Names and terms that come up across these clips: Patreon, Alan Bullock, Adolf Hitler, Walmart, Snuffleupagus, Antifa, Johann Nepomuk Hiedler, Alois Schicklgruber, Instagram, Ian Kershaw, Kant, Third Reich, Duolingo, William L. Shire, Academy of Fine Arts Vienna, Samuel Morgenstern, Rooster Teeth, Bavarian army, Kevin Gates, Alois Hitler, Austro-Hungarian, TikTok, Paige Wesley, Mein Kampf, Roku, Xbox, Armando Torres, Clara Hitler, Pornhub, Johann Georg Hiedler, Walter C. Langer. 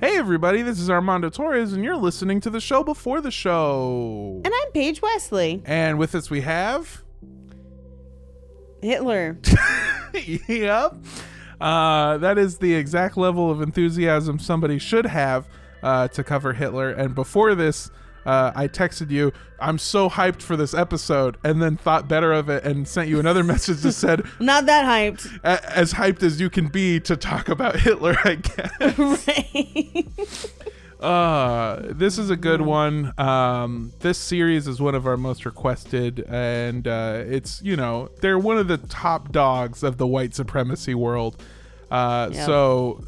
Hey everybody, this is Armando Torres, and you're listening to The Show Before the Show. And I'm Paige Wesley. And with us we have... Hitler. Yep. That is the exact level of enthusiasm somebody should have to cover Hitler. And before this, I texted you, I'm so hyped for this episode, and then thought better of it and sent you another message that said... Not that hyped. As hyped as you can be to talk about Hitler, I guess. Right. This is a good one. This series is one of our most requested, and it's, you know, they're one of the top dogs of the white supremacy world. Yep. So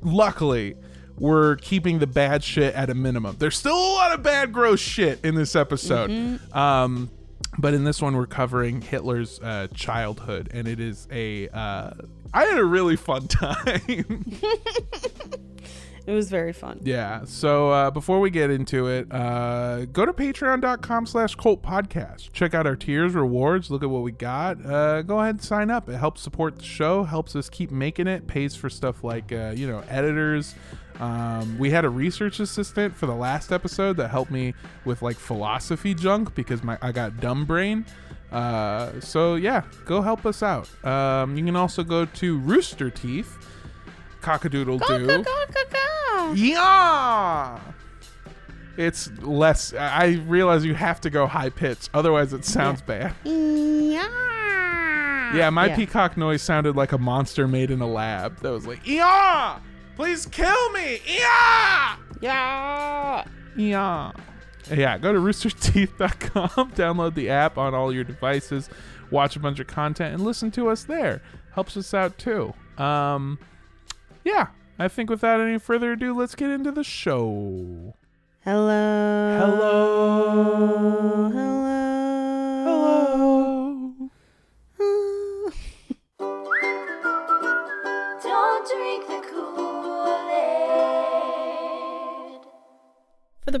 luckily we're keeping the bad shit at a minimum. There's still a lot of bad, gross shit in this episode. Mm-hmm. But in this one, we're covering Hitler's childhood, and it is I had a really fun time. It was very fun. Yeah. So before we get into it, go to patreon.com/cultpodcast. Check out our tiers, rewards, look at what we got. Go ahead and sign up. It helps support the show, helps us keep making it, pays for stuff like, editors. We had a research assistant for the last episode that helped me with like philosophy junk because I got dumb brain. So yeah, go help us out. You can also go to Rooster Teeth. Cock-a-doodle-doo. Yeah! It's less... I realize you have to go high pitch, otherwise it sounds bad. Yeah! Yeah, my peacock noise sounded like a monster made in a lab. That was like, yeah! Please kill me! Yeah! Yeah! Yeah. Yeah, go to roosterteeth.com, download the app on all your devices, watch a bunch of content, and listen to us there. Helps us out, too. Yeah, I think without any further ado, let's get into the show. Hello. Hello. Hello. Hello. Don't drink the Kool-Aid. For the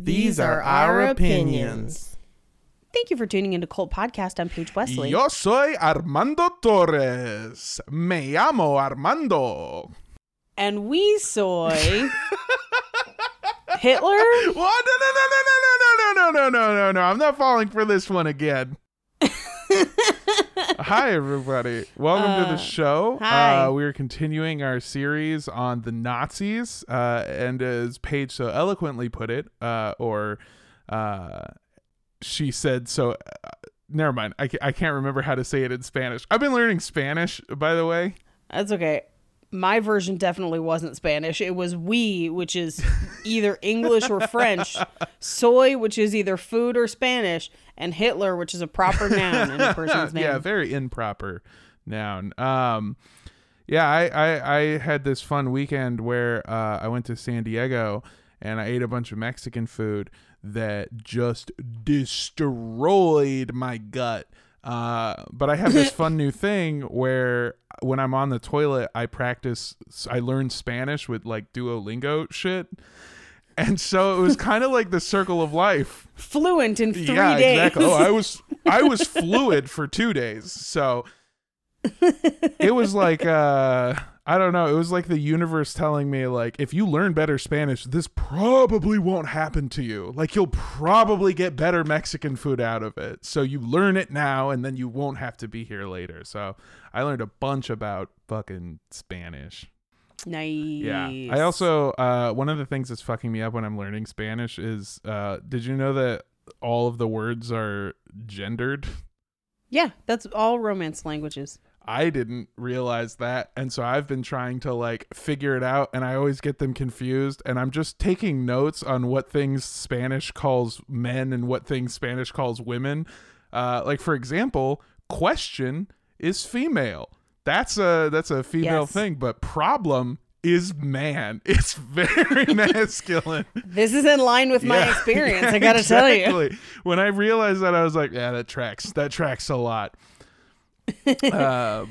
these are our opinions. Thank you for tuning into Cult Podcast. I'm Paige Wesley. Yo soy Armando Torres. Me llamo Armando. And we soy Hitler. What? No. I'm not falling for this one again. Hi, everybody. Welcome to the show. Hi. We're continuing our series on the Nazis. And as Paige so eloquently put it, she said so. Never mind. I can't remember how to say it in Spanish. I've been learning Spanish, by the way. That's okay. My version definitely wasn't Spanish. It was we, which is either English or French. Soy, which is either food or Spanish. And Hitler, which is a proper noun in a person's name. Yeah, very improper noun. Yeah, I had this fun weekend where I went to San Diego and I ate a bunch of Mexican food that just destroyed my gut. But I have this fun new thing where when I'm on the toilet, I learn Spanish with like Duolingo shit. And so it was kind of like the circle of life. Fluent in 3 days. Yeah, exactly. Oh, I was fluid for 2 days. So it was like, I don't know. It was like the universe telling me, like, if you learn better Spanish, this probably won't happen to you. Like, you'll probably get better Mexican food out of it. So you learn it now, and then you won't have to be here later. So I learned a bunch about fucking Spanish. Nice. Yeah. I also, one of the things that's fucking me up when I'm learning Spanish is, did you know that all of the words are gendered? Yeah, that's all Romance languages. I didn't realize that, and so I've been trying to like figure it out, and I always get them confused, and I'm just taking notes on what things Spanish calls men and what things Spanish calls women. Like, for example, question is female. That's a female thing, but problem is man. It's very masculine. This is in line with my experience. Yeah, I gotta tell you. When I realized that, I was like, yeah, that tracks. That tracks a lot. But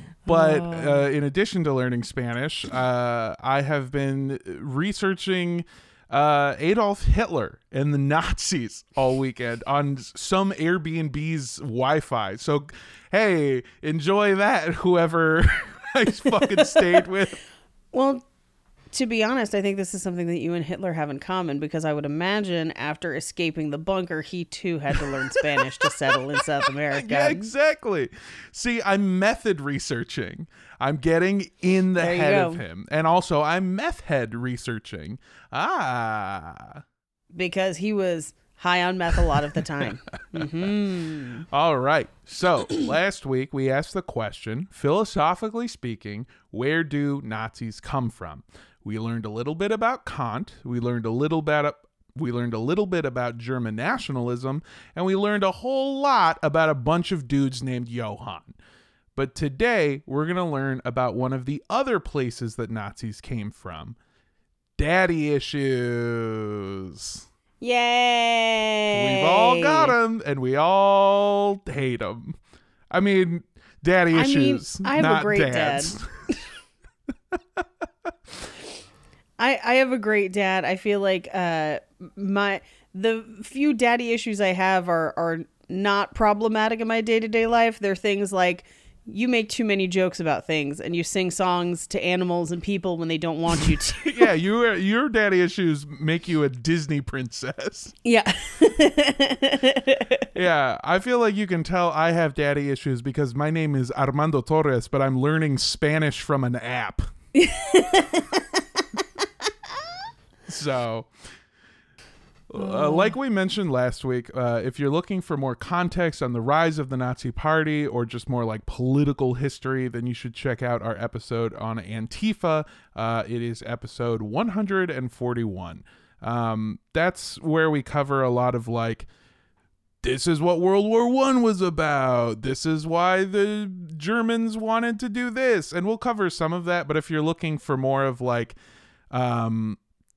in addition to learning Spanish, I have been researching Adolf Hitler and the Nazis all weekend on some Airbnb's Wi-Fi. So, hey, enjoy that, whoever I fucking stayed with. Well, to be honest, I think this is something that you and Hitler have in common, because I would imagine after escaping the bunker, he too had to learn Spanish to settle in South America. Yeah, exactly. See, I'm method researching. I'm getting in the head of him. And also, I'm meth head researching. Ah. Because he was high on meth a lot of the time. Mm-hmm. All right. So last week we asked the question, philosophically speaking, where do Nazis come from? We learned a little bit about Kant. We learned a little bit about German nationalism, and we learned a whole lot about a bunch of dudes named Johann. But today we're going to learn about one of the other places that Nazis came from. Daddy issues. Yay! We've all got them, and we all hate them. I mean, daddy issues. I have not a great dad. I have a great dad. I feel like the few daddy issues I have are not problematic in my day-to-day life. They're things like, you make too many jokes about things, and you sing songs to animals and people when they don't want you to. Yeah, your daddy issues make you a Disney princess. Yeah. Yeah, I feel like you can tell I have daddy issues because my name is Armando Torres, but I'm learning Spanish from an app. So... like we mentioned last week, if you're looking for more context on the rise of the Nazi Party or just more like political history, then you should check out our episode on Antifa. It is episode 141. That's where we cover a lot of like, this is what World War I was about. This is why the Germans wanted to do this. And we'll cover some of that. But if you're looking for more of like...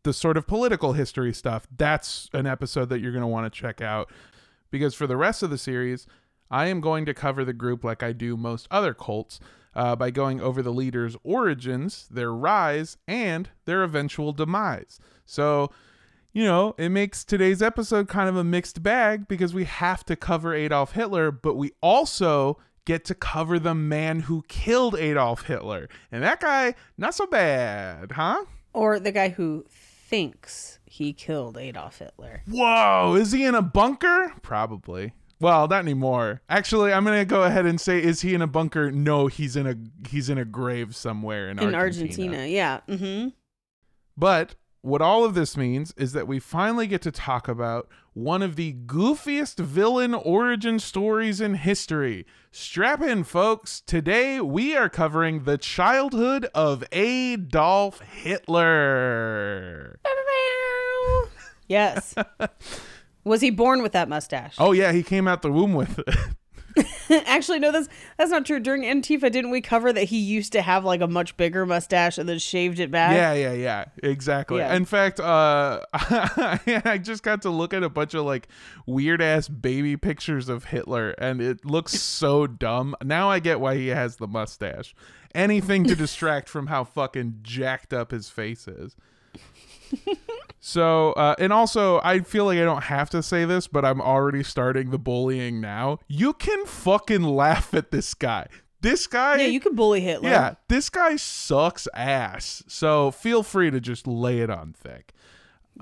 the sort of political history stuff, that's an episode that you're going to want to check out, because for the rest of the series, I am going to cover the group like I do most other cults, by going over the leaders' origins, their rise, and their eventual demise. So, you know, it makes today's episode kind of a mixed bag because we have to cover Adolf Hitler, but we also get to cover the man who killed Adolf Hitler. And that guy, not so bad, huh? Or the guy who thinks he killed Adolf Hitler. Whoa, is he in a bunker? Probably. Well, not anymore. Actually, I'm gonna go ahead and say, is he in a bunker? No, he's in a grave somewhere in Argentina. Yeah. Mm-hmm. But what all of this means is that we finally get to talk about one of the goofiest villain origin stories in history. Strap in, folks. Today we are covering the childhood of Adolf Hitler. Yes. Was he born with that mustache? Oh, yeah. He came out the womb with it. Actually, no, that's not true. During Antifa, didn't we cover that he used to have like a much bigger mustache and then shaved it back? Yeah. Exactly. Yeah. In fact, I just got to look at a bunch of like weird ass baby pictures of Hitler, and it looks so dumb. Now I get why he has the mustache. Anything to distract from how fucking jacked up his face is. So, and also, I feel like I don't have to say this, but I'm already starting the bullying now. You can fucking laugh at this guy. Yeah, you can bully Hitler. Yeah, this guy sucks ass. So feel free to just lay it on thick.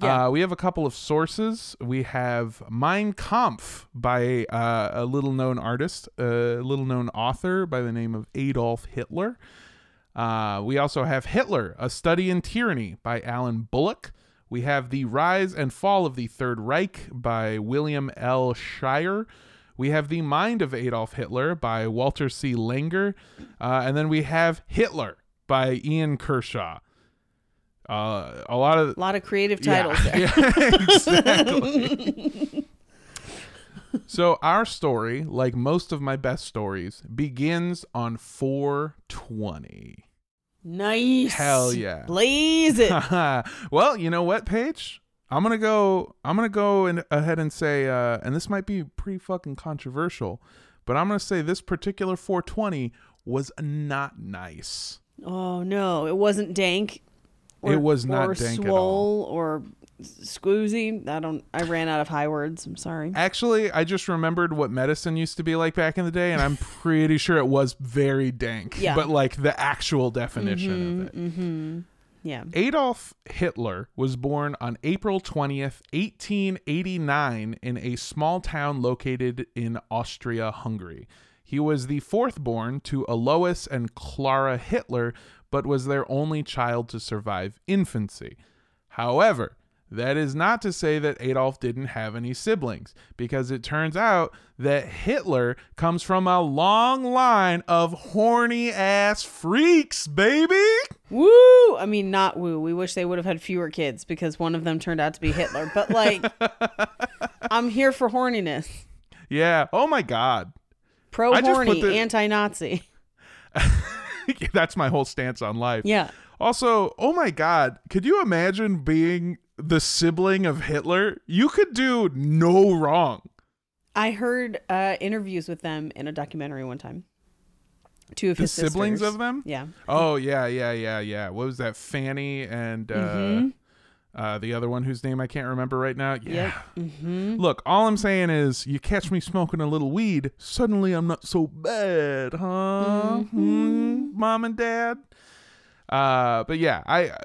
Yeah. We have a couple of sources. We have Mein Kampf by a little-known artist, a little-known author by the name of Adolf Hitler. We also have Hitler, A Study in Tyranny by Alan Bullock. We have The Rise and Fall of the Third Reich by William L. Shire. We have The Mind of Adolf Hitler by Walter C. Langer. And then we have Hitler by Ian Kershaw. A lot of creative titles there. Exactly. So our story, like most of my best stories, begins on 420. Nice. Hell yeah. Blaze it. Well, you know what, Paige? I'm gonna go ahead and say, and this might be pretty fucking controversial, but I'm gonna say this particular 420 was not nice. Oh no, it wasn't dank. Or, it was not dank at all. Or squoozy. I ran out of high words. I'm sorry. Actually, I just remembered what medicine used to be like back in the day, and I'm pretty sure it was very dank. Yeah. But like the actual definition of it. Mm-hmm. Yeah. Adolf Hitler was born on April 20th, 1889 in a small town located in Austria-Hungary. He was the fourth born to Alois and Clara Hitler, but was their only child to survive infancy. However, that is not to say that Adolf didn't have any siblings, because it turns out that Hitler comes from a long line of horny ass freaks, baby. Woo! I mean, not woo. We wish they would have had fewer kids because one of them turned out to be Hitler. But like, I'm here for horniness. Yeah. Oh my God. Pro-horny, anti-Nazi. That's my whole stance on life. Yeah. Also, oh my God, could you imagine being the sibling of Hitler? You could do no wrong. I heard interviews with them in a documentary one time. Two of his sisters. Siblings of them? Yeah. Oh, yeah. What was that? Fanny and the other one whose name I can't remember right now. Yeah. Yep. Mm-hmm. Look, all I'm saying is you catch me smoking a little weed, suddenly I'm not so bad, huh? Mm-hmm. Mom and Dad. But yeah,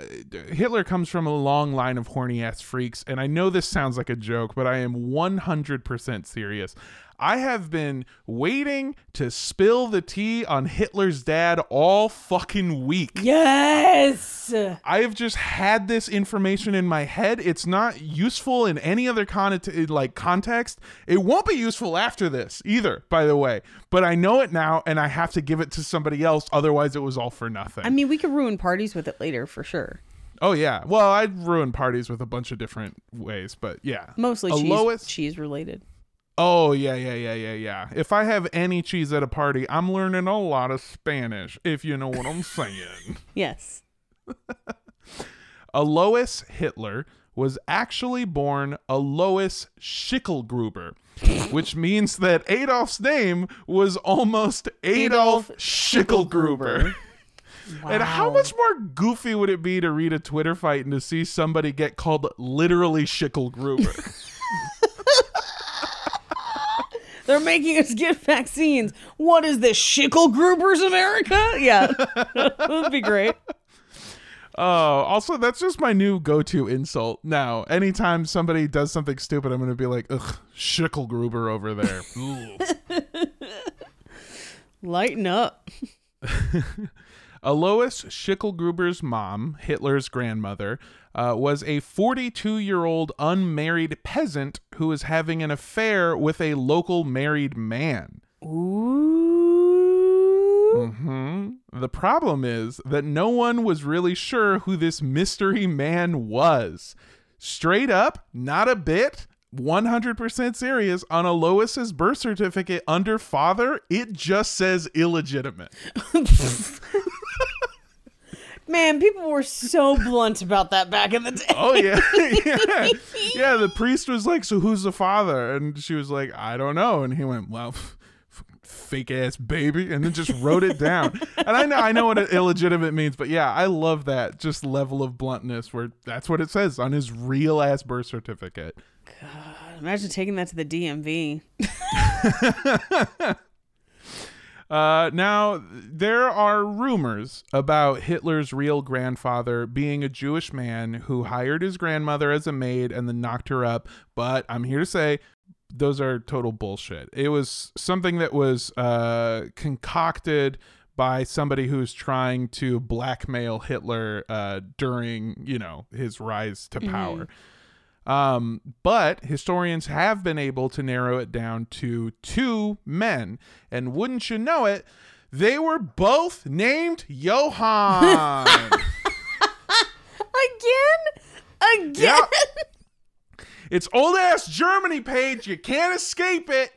Hitler comes from a long line of horny ass freaks, and I know this sounds like a joke, but I am 100% serious. I have been waiting to spill the tea on Hitler's dad all fucking week. Yes! I have just had this information in my head. It's not useful in any other context. It won't be useful after this either, by the way. But I know it now, and I have to give it to somebody else. Otherwise, it was all for nothing. I mean, we could ruin parties with it later for sure. Oh, yeah. Well, I'd ruin parties with a bunch of different ways, but yeah. Mostly cheese related. Oh, yeah. If I have any cheese at a party, I'm learning a lot of Spanish, if you know what I'm saying. Yes. Alois Hitler was actually born Alois Schicklgruber, which means that Adolf's name was almost Adolf Schicklgruber. Wow. And how much more goofy would it be to read a Twitter fight and to see somebody get called literally Schicklgruber? They're making us get vaccines. What is this, Schicklgruber's America? Yeah, that would be great. Also, that's just my new go-to insult now. Anytime somebody does something stupid, I'm going to be like, ugh, Schicklgruber over there. Lighten up. Alois Schicklgruber's mom, Hitler's grandmother, was a 42-year-old unmarried peasant who was having an affair with a local married man. Ooh. Mm-hmm. The problem is that no one was really sure who this mystery man was. Straight up, not a bit, 100% serious, on Alois's birth certificate under father, it just says illegitimate. Man, people were so blunt about that back in the day. Oh, yeah. Yeah, the priest was like, so who's the father? And she was like, I don't know. And he went, well, fake ass baby. And then just wrote it down. And I know what illegitimate means. But yeah, I love that just level of bluntness where that's what it says on his real ass birth certificate. God, imagine taking that to the DMV. Now, there are rumors about Hitler's real grandfather being a Jewish man who hired his grandmother as a maid and then knocked her up. But I'm here to say those are total bullshit. It was something that was concocted by somebody who's trying to blackmail Hitler during, his rise to power. But historians have been able to narrow it down to two men, and wouldn't you know it, they were both named Johann. Again? Yep. It's old ass Germany, Paige. You can't escape it.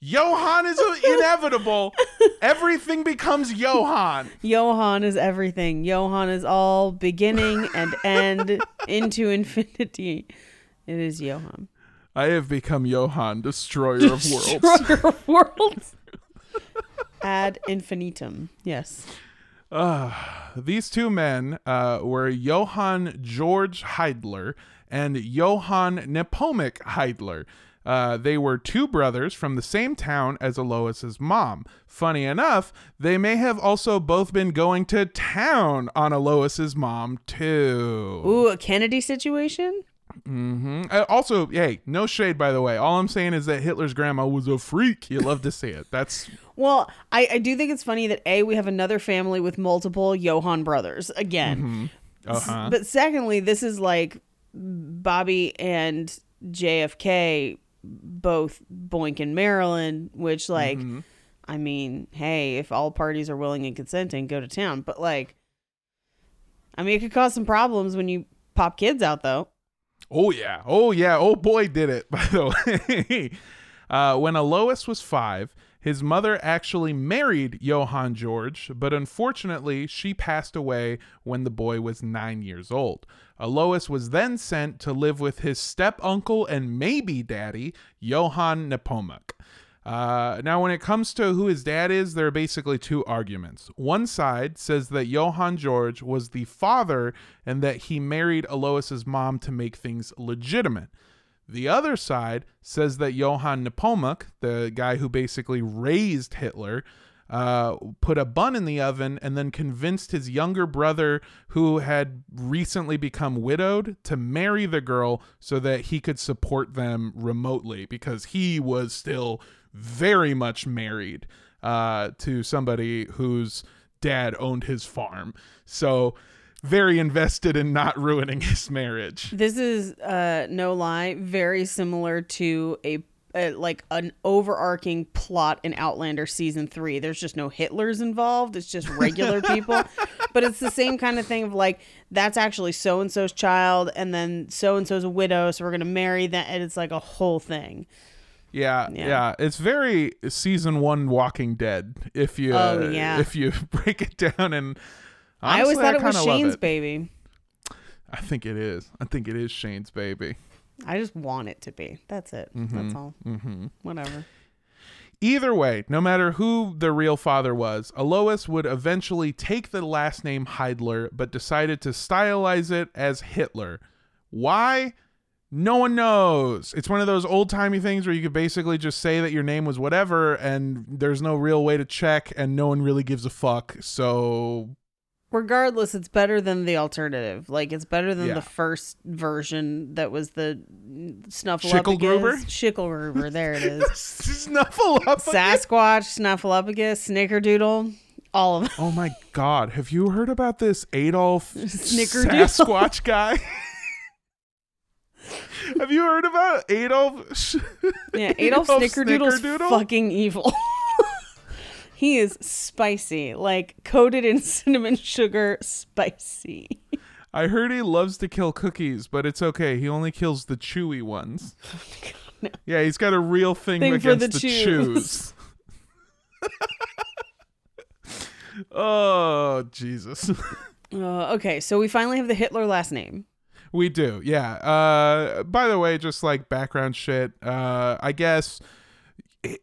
Johann is inevitable. Everything becomes Johann. Johann is everything. Johann is all beginning and end into infinity. It is Johann. I have become Johann, destroyer of worlds. Destroyer of worlds. Ad infinitum. Yes. These two men were Johann Georg Hiedler and Johann Nepomuk Hiedler. They were two brothers from the same town as Alois's mom. Funny enough, they may have also both been going to town on Alois's mom, too. Ooh, a Kennedy situation? Mm-hmm. Also, hey, no shade, by the way. All I'm saying is that Hitler's grandma was a freak. You love to see it. That's... Well, I do think it's funny that, A, we have another family with multiple Johann brothers, again. Mm-hmm. Uh-huh. But secondly, this is like Bobby and JFK... both Boink and Maryland, which like, mm-hmm. I mean, hey, if all parties are willing and consenting, go to town. But like, I mean, it could cause some problems when you pop kids out though. Oh yeah. Oh yeah. Oh boy, did it, by the way. When Alois was 5, his mother actually married Johann Georg, but unfortunately she passed away when the boy was 9 years old. Alois was then sent to live with his step-uncle and maybe daddy, Johann Nepomuk. Now, when it comes to who his dad is, there are basically two arguments. One side says that Johann Georg was the father and that he married Alois's mom to make things legitimate. The other side says that Johann Nepomuk, the guy who basically raised Hitler, put a bun in the oven and then convinced his younger brother, who had recently become widowed, to marry the girl so that he could support them remotely, because he was still very much married to somebody whose dad owned his farm. So very invested in not ruining his marriage. This is no lie, very similar to like an overarching plot in Outlander season 3. There's just no Hitlers involved. It's just regular people. But it's the same kind of thing of like, that's actually so-and-so's child. And then so-and-so's a widow. So we're going to marry that. And it's like a whole thing. Yeah. It's very season 1 Walking Dead. If you break it down. And honestly, I always thought it was Shane's baby. I think it is. I think it is Shane's baby. I just want it to be. That's it. Mm-hmm. That's all. Mm-hmm. Whatever. Either way, no matter who the real father was, Alois would eventually take the last name Hiedler, but decided to stylize it as Hitler. Why? No one knows. It's one of those old-timey things where you could basically just say that your name was whatever, and there's no real way to check, and no one really gives a fuck, so... Regardless, it's better than the alternative. Like, it's better than the first version that was the Snuffleupagus. Schicklgruber. There it is. Snuffleupagus. Sasquatch, Snuffleupagus, Snickerdoodle, all of them. Oh my God. Have you heard about this Adolf Sasquatch guy? Have you heard about Adolf? Yeah, Adolf Snickerdoodle's fucking evil. He is spicy, like coated in cinnamon sugar, spicy. I heard he loves to kill cookies, but it's okay. He only kills the chewy ones. Oh God, no. Yeah, he's got a real thing against the chews. Oh, Jesus. Okay, so we finally have the Hitler last name. We do, yeah. By the way, just like background shit, I guess...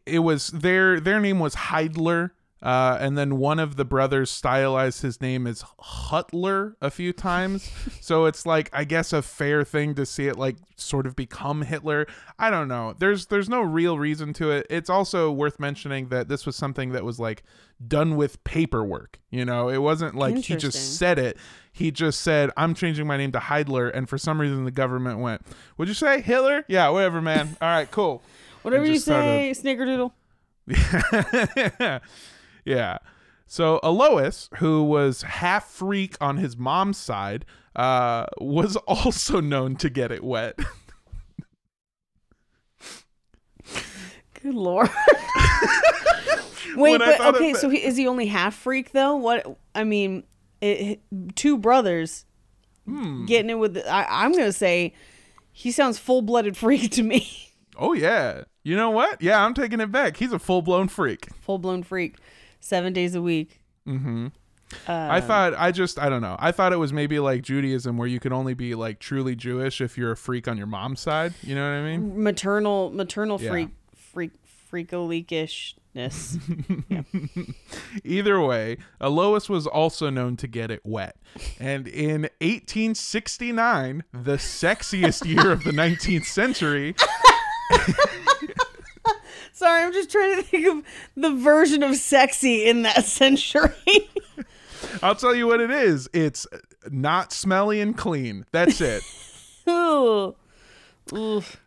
It was their name was Hiedler, and then one of the brothers stylized his name as Hutler a few times. So it's like, I guess, a fair thing to see it like sort of become Hitler. I don't know. There's no real reason to it. It's also worth mentioning that this was something that was like done with paperwork. You know, it wasn't like he just said it. He just said, I'm changing my name to Hiedler, and for some reason the government went, would you say Hitler? Yeah, whatever, man. All right, cool. Whatever you say, Snickerdoodle. Yeah. So Alois, who was half freak on his mom's side, was also known to get it wet. Good Lord. Wait, but okay, so is he only half freak though? What I mean, two brothers getting it with. I'm gonna say he sounds full-blooded freak to me. Oh yeah. You know what? Yeah, I'm taking it back. He's a full-blown freak. 7 days a week. Mm-hmm. I don't know. I thought it was maybe like Judaism where you could only be like truly Jewish if you're a freak on your mom's side. You know what I mean? Maternal freakoleakishness. Yeah. Either way, Alois was also known to get it wet. And in 1869, the sexiest year of the 19th century... Sorry, I'm just trying to think of the version of sexy in that century. I'll tell you what it is. It's not smelly and clean. That's it. Ooh. Oof.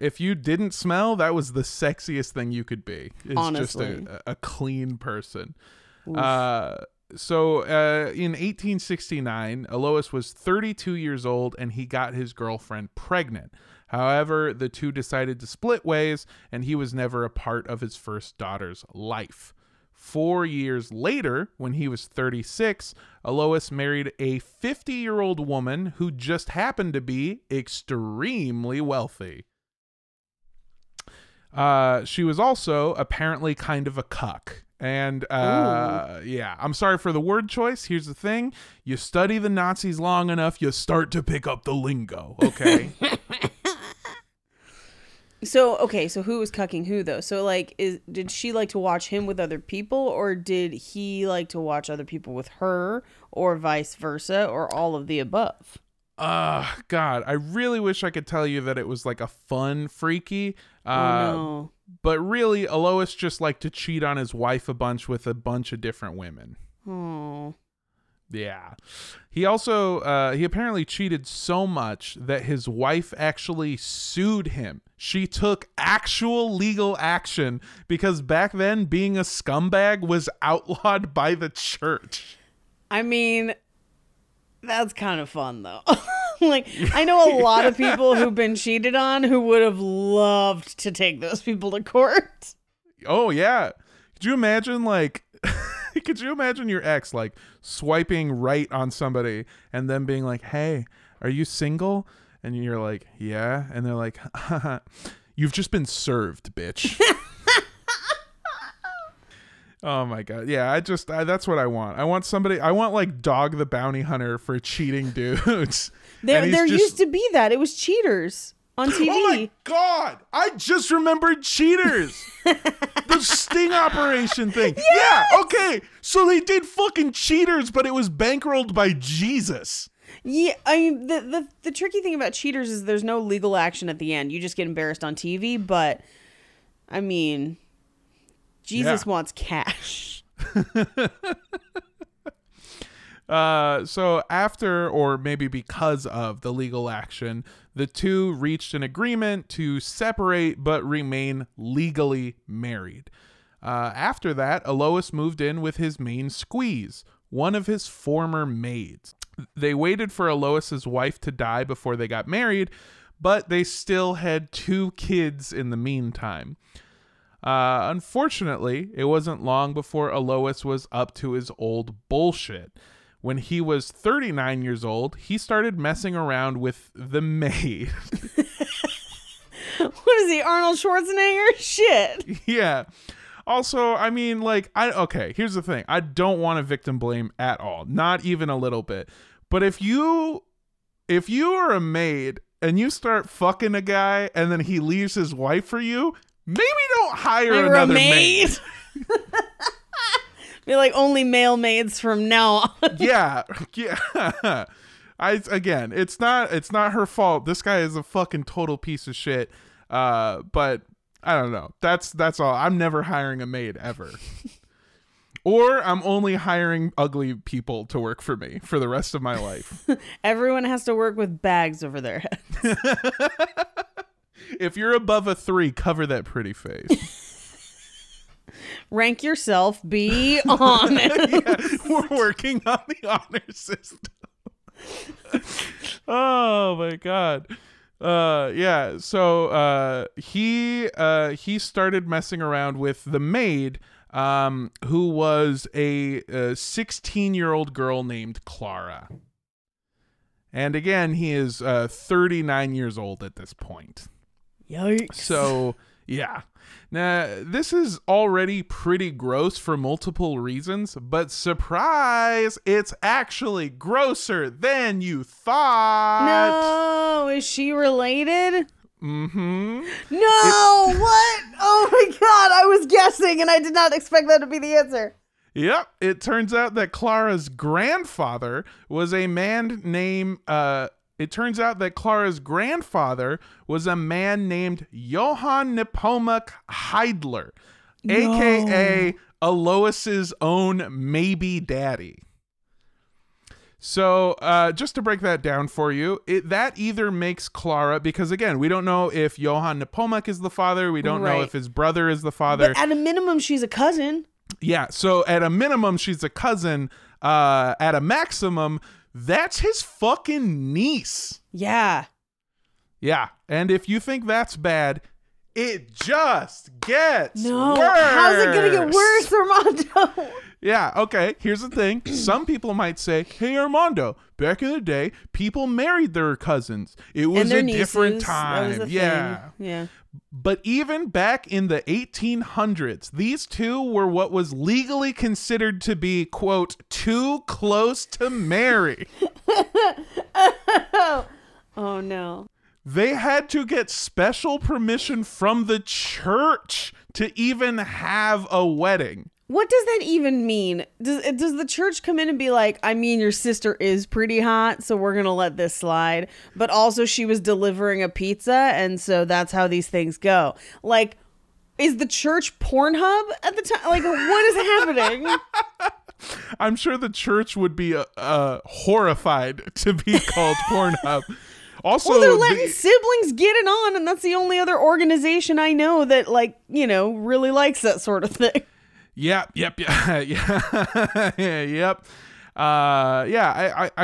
If you didn't smell, that was the sexiest thing you could be. It's honestly just a clean person. Oof. So in 1869, Alois was 32 years old and he got his girlfriend pregnant. However, the two decided to split ways, and he was never a part of his first daughter's life. 4 years later, when he was 36, Alois married a 50-year-old woman who just happened to be extremely wealthy. She was also apparently kind of a cuck. And I'm sorry for the word choice. Here's the thing. You study the Nazis long enough, you start to pick up the lingo. Okay. So who was cucking who though? So like, did she like to watch him with other people, or did he like to watch other people with her, or vice versa, or all of the above? God, I really wish I could tell you that it was like a fun freaky. No. But really, Alois just liked to cheat on his wife a bunch with a bunch of different women. Oh. Yeah. He also, he apparently cheated so much that his wife actually sued him. She took actual legal action because back then being a scumbag was outlawed by the church. I mean, that's kind of fun though. Like, I know a lot of people who've been cheated on who would have loved to take those people to court. Oh yeah. Could you imagine like... Could you imagine your ex like swiping right on somebody and then being like, hey, are you single? And you're like, yeah. And they're like, you've just been served, bitch. Oh my God. Yeah. That's what I want. I want like Dog the Bounty Hunter for cheating dudes. Used to be that. It was Cheaters on TV. Oh my God. I just remembered Cheaters. The sting operation thing. Yes! Yeah. Okay. So they did fucking Cheaters, but it was bankrolled by Jesus. Yeah. I mean, the tricky thing about Cheaters is there's no legal action at the end. You just get embarrassed on TV. But I mean, Jesus wants cash. So after, or maybe because of the legal action, the two reached an agreement to separate but remain legally married. After that, Alois moved in with his main squeeze, one of his former maids. They waited for Alois's wife to die before they got married, but they still had 2 kids in the meantime. Unfortunately, it wasn't long before Alois was up to his old bullshit. When he was 39 years old, he started messing around with the maid. What is he, Arnold Schwarzenegger? Shit. Yeah. Also, I mean, like, here's the thing. I don't want to victim blame at all. Not even a little bit. But if you are a maid and you start fucking a guy and then he leaves his wife for you, maybe don't hire another maid. Be like, only male maids from now on. Yeah. It's not her fault. This guy is a fucking total piece of shit. But I don't know. That's all. I'm never hiring a maid ever. Or I'm only hiring ugly people to work for me for the rest of my life. Everyone has to work with bags over their heads. If you're above a 3, cover that pretty face. Rank yourself. Be honest. Yeah, we're working on the honor system. Oh my God. So he started messing around with the maid, who was a 16-year-old girl named Clara. And again, he is 39 years old at this point. Yikes. So Yeah. Now, this is already pretty gross for multiple reasons, but surprise, it's actually grosser than you thought. No, is she related? Mm-hmm. No, what? Oh my God, I was guessing and I did not expect that to be the answer. Yep, it turns out that Clara's grandfather was a man named Johann Nepomuk Hiedler, a.k.a. Alois's own maybe daddy. So just to break that down for you, that either makes Clara, because again, we don't know if Johann Nepomuk is the father. We don't know if his brother is the father. But at a minimum, she's a cousin. Yeah, so at a minimum, she's a cousin. At a maximum, that's his fucking niece. Yeah. Yeah. And if you think that's bad, it just gets worse. How's it going to get worse, Armando? Yeah. Okay. Here's the thing. Some people might say, hey, Armando, back in the day, people married their cousins. It was a different time. That was a thing. Yeah. But even back in the 1800s, these two were what was legally considered to be, quote, too close to marry. Oh, no. They had to get special permission from the church to even have a wedding. What does that even mean? Does the church come in and be like, I mean, your sister is pretty hot, so we're going to let this slide. But also she was delivering a pizza, and so that's how these things go. Like, is the church Pornhub at the time? Like, what is happening? I'm sure the church would be horrified to be called Pornhub. Also, well, they're letting siblings get it on, and that's the only other organization I know that, like, you know, really likes that sort of thing. Yep. I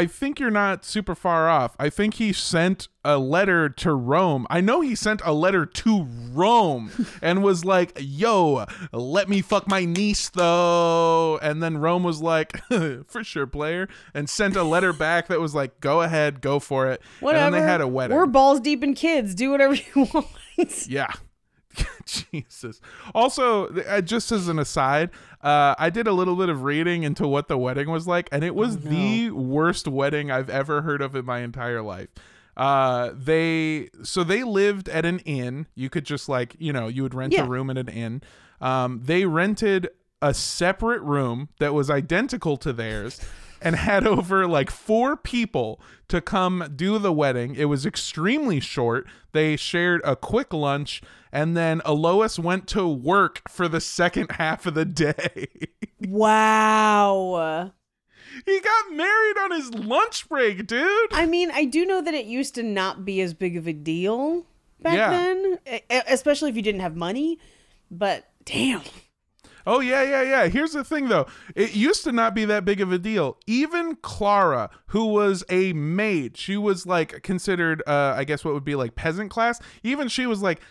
think you're not super far off. I think he sent a letter to Rome. I know he sent a letter to Rome and was like, yo, let me fuck my niece, though. And then Rome was like, for sure, player, and sent a letter back that was like, go ahead, go for it. Whatever. And then they had a wedding. We're balls deep in kids. Do whatever you want. Yeah. Jesus. Also, just as an aside, I did a little bit of reading into what the wedding was like, and it was the worst wedding I've ever heard of in my entire life. They lived at an inn. You could just, like, you know, you would rent a room at an inn. They rented a separate room that was identical to theirs and had over like 4 people to come do the wedding. It was extremely short. They shared a quick lunch, and then Alois went to work for the second half of the day. Wow. He got married on his lunch break, dude. I mean, I do know that it used to not be as big of a deal back then, especially if you didn't have money, but damn. Oh, yeah. Here's the thing, though. It used to not be that big of a deal. Even Clara, who was a maid, she was, like, considered, I guess, what would be, like, peasant class. Even she was like,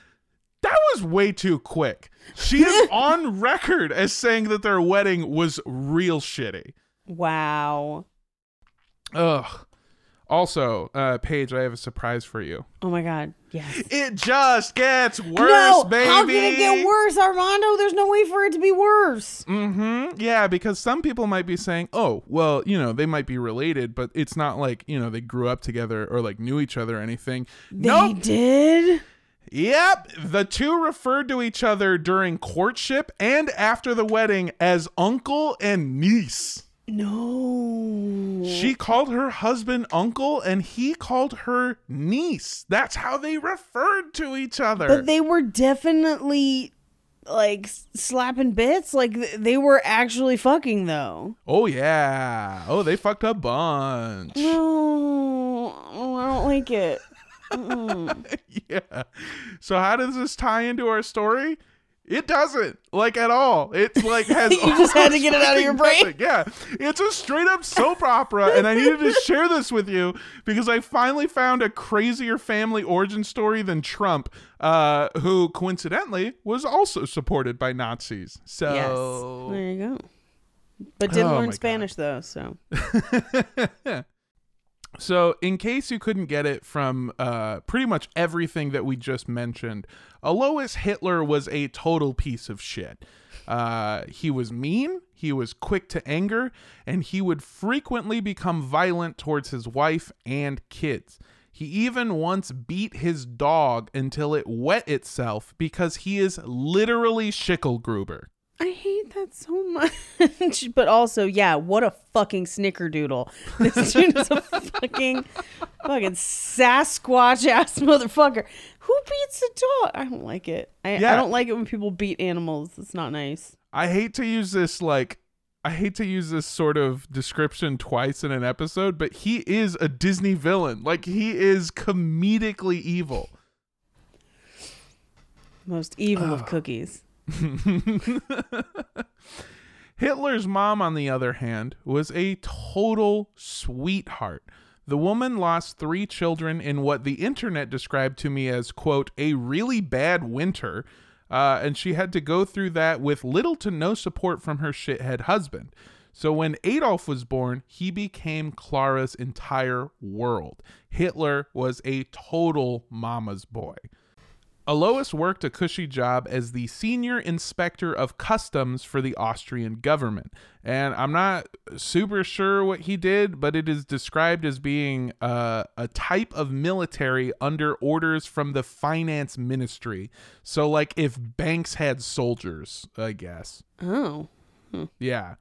that was way too quick. She is on record as saying that their wedding was real shitty. Wow. Ugh. Also, Paige, I have a surprise for you. Oh, my God. Yes. It just gets worse, baby. How can it get worse, Armando? There's no way for it to be worse. Mm-hmm. Yeah, because some people might be saying, oh, well, you know, they might be related, but it's not like, you know, they grew up together or, like, knew each other or anything. They did? Yep. The two referred to each other during courtship and after the wedding as uncle and niece. No. She called her husband uncle and he called her niece. That's how they referred to each other. But they were definitely like slapping bits. Like they were actually fucking though. Oh, yeah. Oh, they fucked a bunch. No, I don't like it. Yeah. So how does this tie into our story? It doesn't, like, at all. It's like has you just had to get it out of your brain. Nothing. Yeah, it's a straight up soap opera, and I needed to share this with you because I finally found a crazier family origin story than Trump, who coincidentally was also supported by Nazis. So yes, there you go. But didn't learn Spanish though, so. So in case you couldn't get it from pretty much everything that we just mentioned, Alois Hitler was a total piece of shit. He was mean, he was quick to anger, and he would frequently become violent towards his wife and kids. He even once beat his dog until it wet itself because he is literally Schicklgruber. I hate that so much. But also, yeah, what a fucking snickerdoodle. This dude is a fucking Sasquatch-ass motherfucker. Who beats a dog? I don't like it. I don't like it when people beat animals. It's not nice. I hate to use this sort of description twice in an episode, but he is a Disney villain. Like, he is comedically evil. Most evil of cookies. Hitler's mom, on the other hand, was a total sweetheart. The woman lost 3 children in what the internet described to me as, quote, a really bad winter, and she had to go through that with little to no support from her shithead husband. So when Adolf was born, he became Clara's entire world. Hitler was a total mama's boy. Alois worked a cushy job as the senior inspector of customs for the Austrian government. And I'm not super sure what he did, but it is described as being a type of military under orders from the finance ministry. So like if banks had soldiers, I guess. Oh. Hmm. Yeah.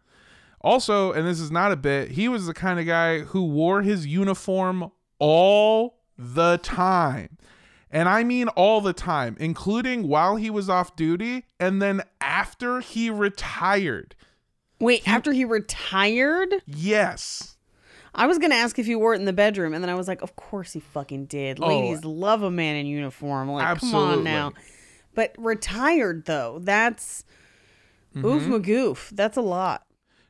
Also, and this is not a bit, he was the kind of guy who wore his uniform all the time. And I mean all the time, including while he was off duty and then after he retired. Wait, after he retired? Yes. I was going to ask if you wore it in the bedroom, and then I was like, of course he fucking did. Oh, ladies love a man in uniform. Like, absolutely. Come on now. But retired, though, that's oof magoof. That's a lot.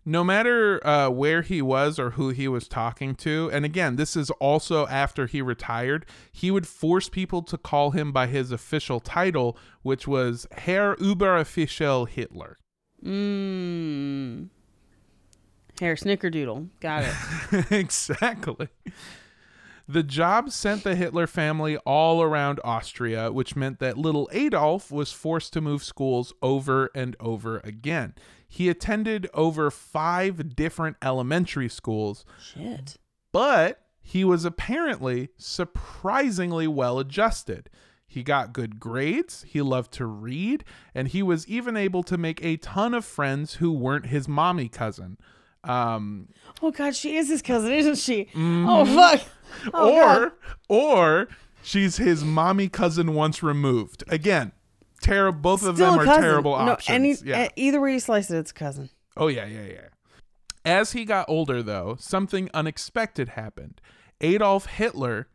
No matter where he was or who he was talking to, and again, this is also after he retired, he would force people to call him by his official title, which was Herr Überofficiell Hitler. Herr Snickerdoodle. Got it. Exactly. The job sent the Hitler family all around Austria, which meant that little Adolf was forced to move schools over and over again. He attended over 5 different elementary schools. Shit. But he was apparently surprisingly well adjusted. He got good grades, he loved to read, and he was even able to make a ton of friends who weren't his mommy cousin. Oh God, she is his cousin, isn't she? Mm-hmm. Oh fuck. Oh, or she's his mommy cousin once removed. Again, terrible. Both of them are terrible options. Either way you slice it, it's a cousin. Oh yeah. As he got older, though, something unexpected happened. Adolf Hitler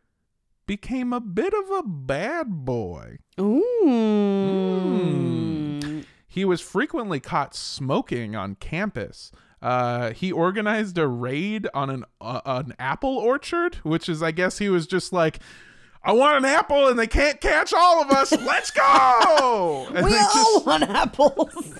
became a bit of a bad boy. Ooh. Mm. He was frequently caught smoking on campus. He organized a raid on an apple orchard, which is, I guess he was just like, I want an apple and they can't catch all of us. Let's go. And we all want apples.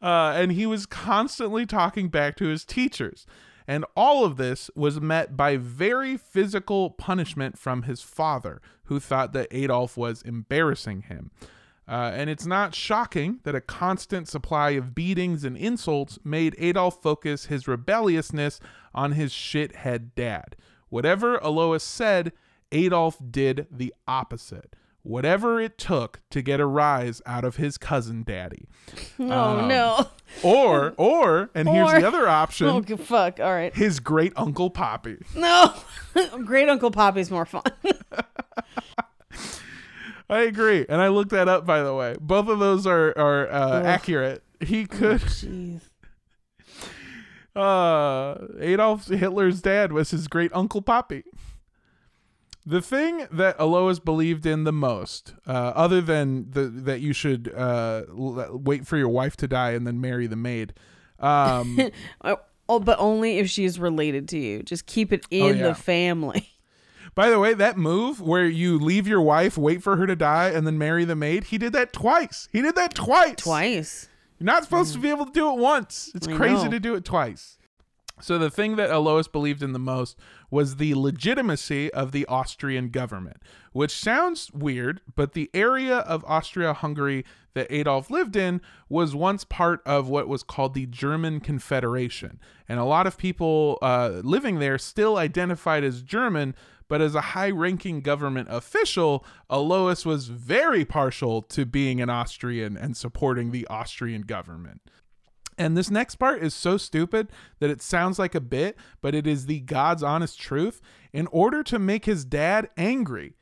And he was constantly talking back to his teachers. And all of this was met by very physical punishment from his father, who thought that Adolf was embarrassing him. And it's not shocking that a constant supply of beatings and insults made Adolf focus his rebelliousness on his shithead dad. Whatever Alois said, Adolf did the opposite. Whatever it took to get a rise out of his cousin daddy. Oh, no. Or here's the other option. Oh, fuck. All right. His great uncle Poppy. No. Great uncle Poppy's more fun. I agree. And I looked that up, by the way. Both of those are accurate. He could. Jeez. Adolf Hitler's dad was his great uncle Poppy. The thing that Alois believed in the most, other than that you should wait for your wife to die and then marry the maid. Oh, but only if she's related to you. Just keep it in the family. By the way, that move where you leave your wife, wait for her to die, and then marry the maid, he did that twice. You're not supposed to be able to do it once. It's crazy to do it twice. So the thing that Alois believed in the most was the legitimacy of the Austrian government, which sounds weird, but the area of Austria-Hungary that Adolf lived in was once part of what was called the German Confederation. And a lot of people living there still identified as German, but as a high-ranking government official, Alois was very partial to being an Austrian and supporting the Austrian government. And this next part is so stupid that it sounds like a bit, but it is the God's honest truth. In order to make his dad angry,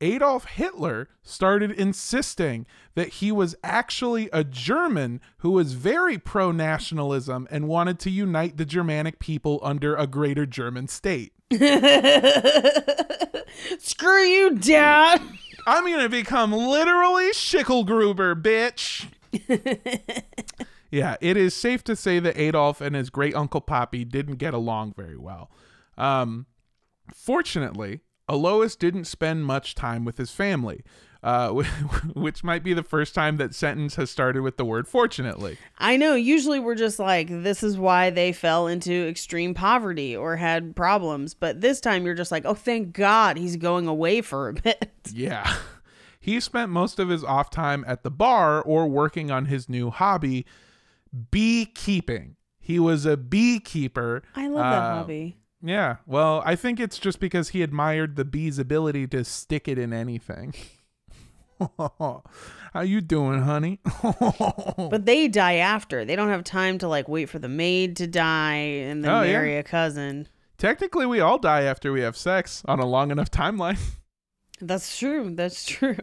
Adolf Hitler started insisting that he was actually a German who was very pro-nationalism and wanted to unite the Germanic people under a greater German state. Screw you, Dad. I'm going to become literally Schicklgruber, bitch. Yeah, it is safe to say that Adolf and his great uncle Poppy didn't get along very well. Fortunately, Alois didn't spend much time with his family, which might be the first time that sentence has started with the word fortunately. I know. Usually we're just like, this is why they fell into extreme poverty or had problems. But this time you're just like, oh, thank God he's going away for a bit. Yeah. He spent most of his off time at the bar or working on his new hobby, beekeeping. He was a beekeeper. I love that hobby. Yeah. Well, I think it's just because he admired the bee's ability to stick it in anything. How you doing, honey? But they die after. They don't have time to like wait for the maid to die and then marry a cousin. Technically, we all die after we have sex on a long enough timeline. That's true. That's true.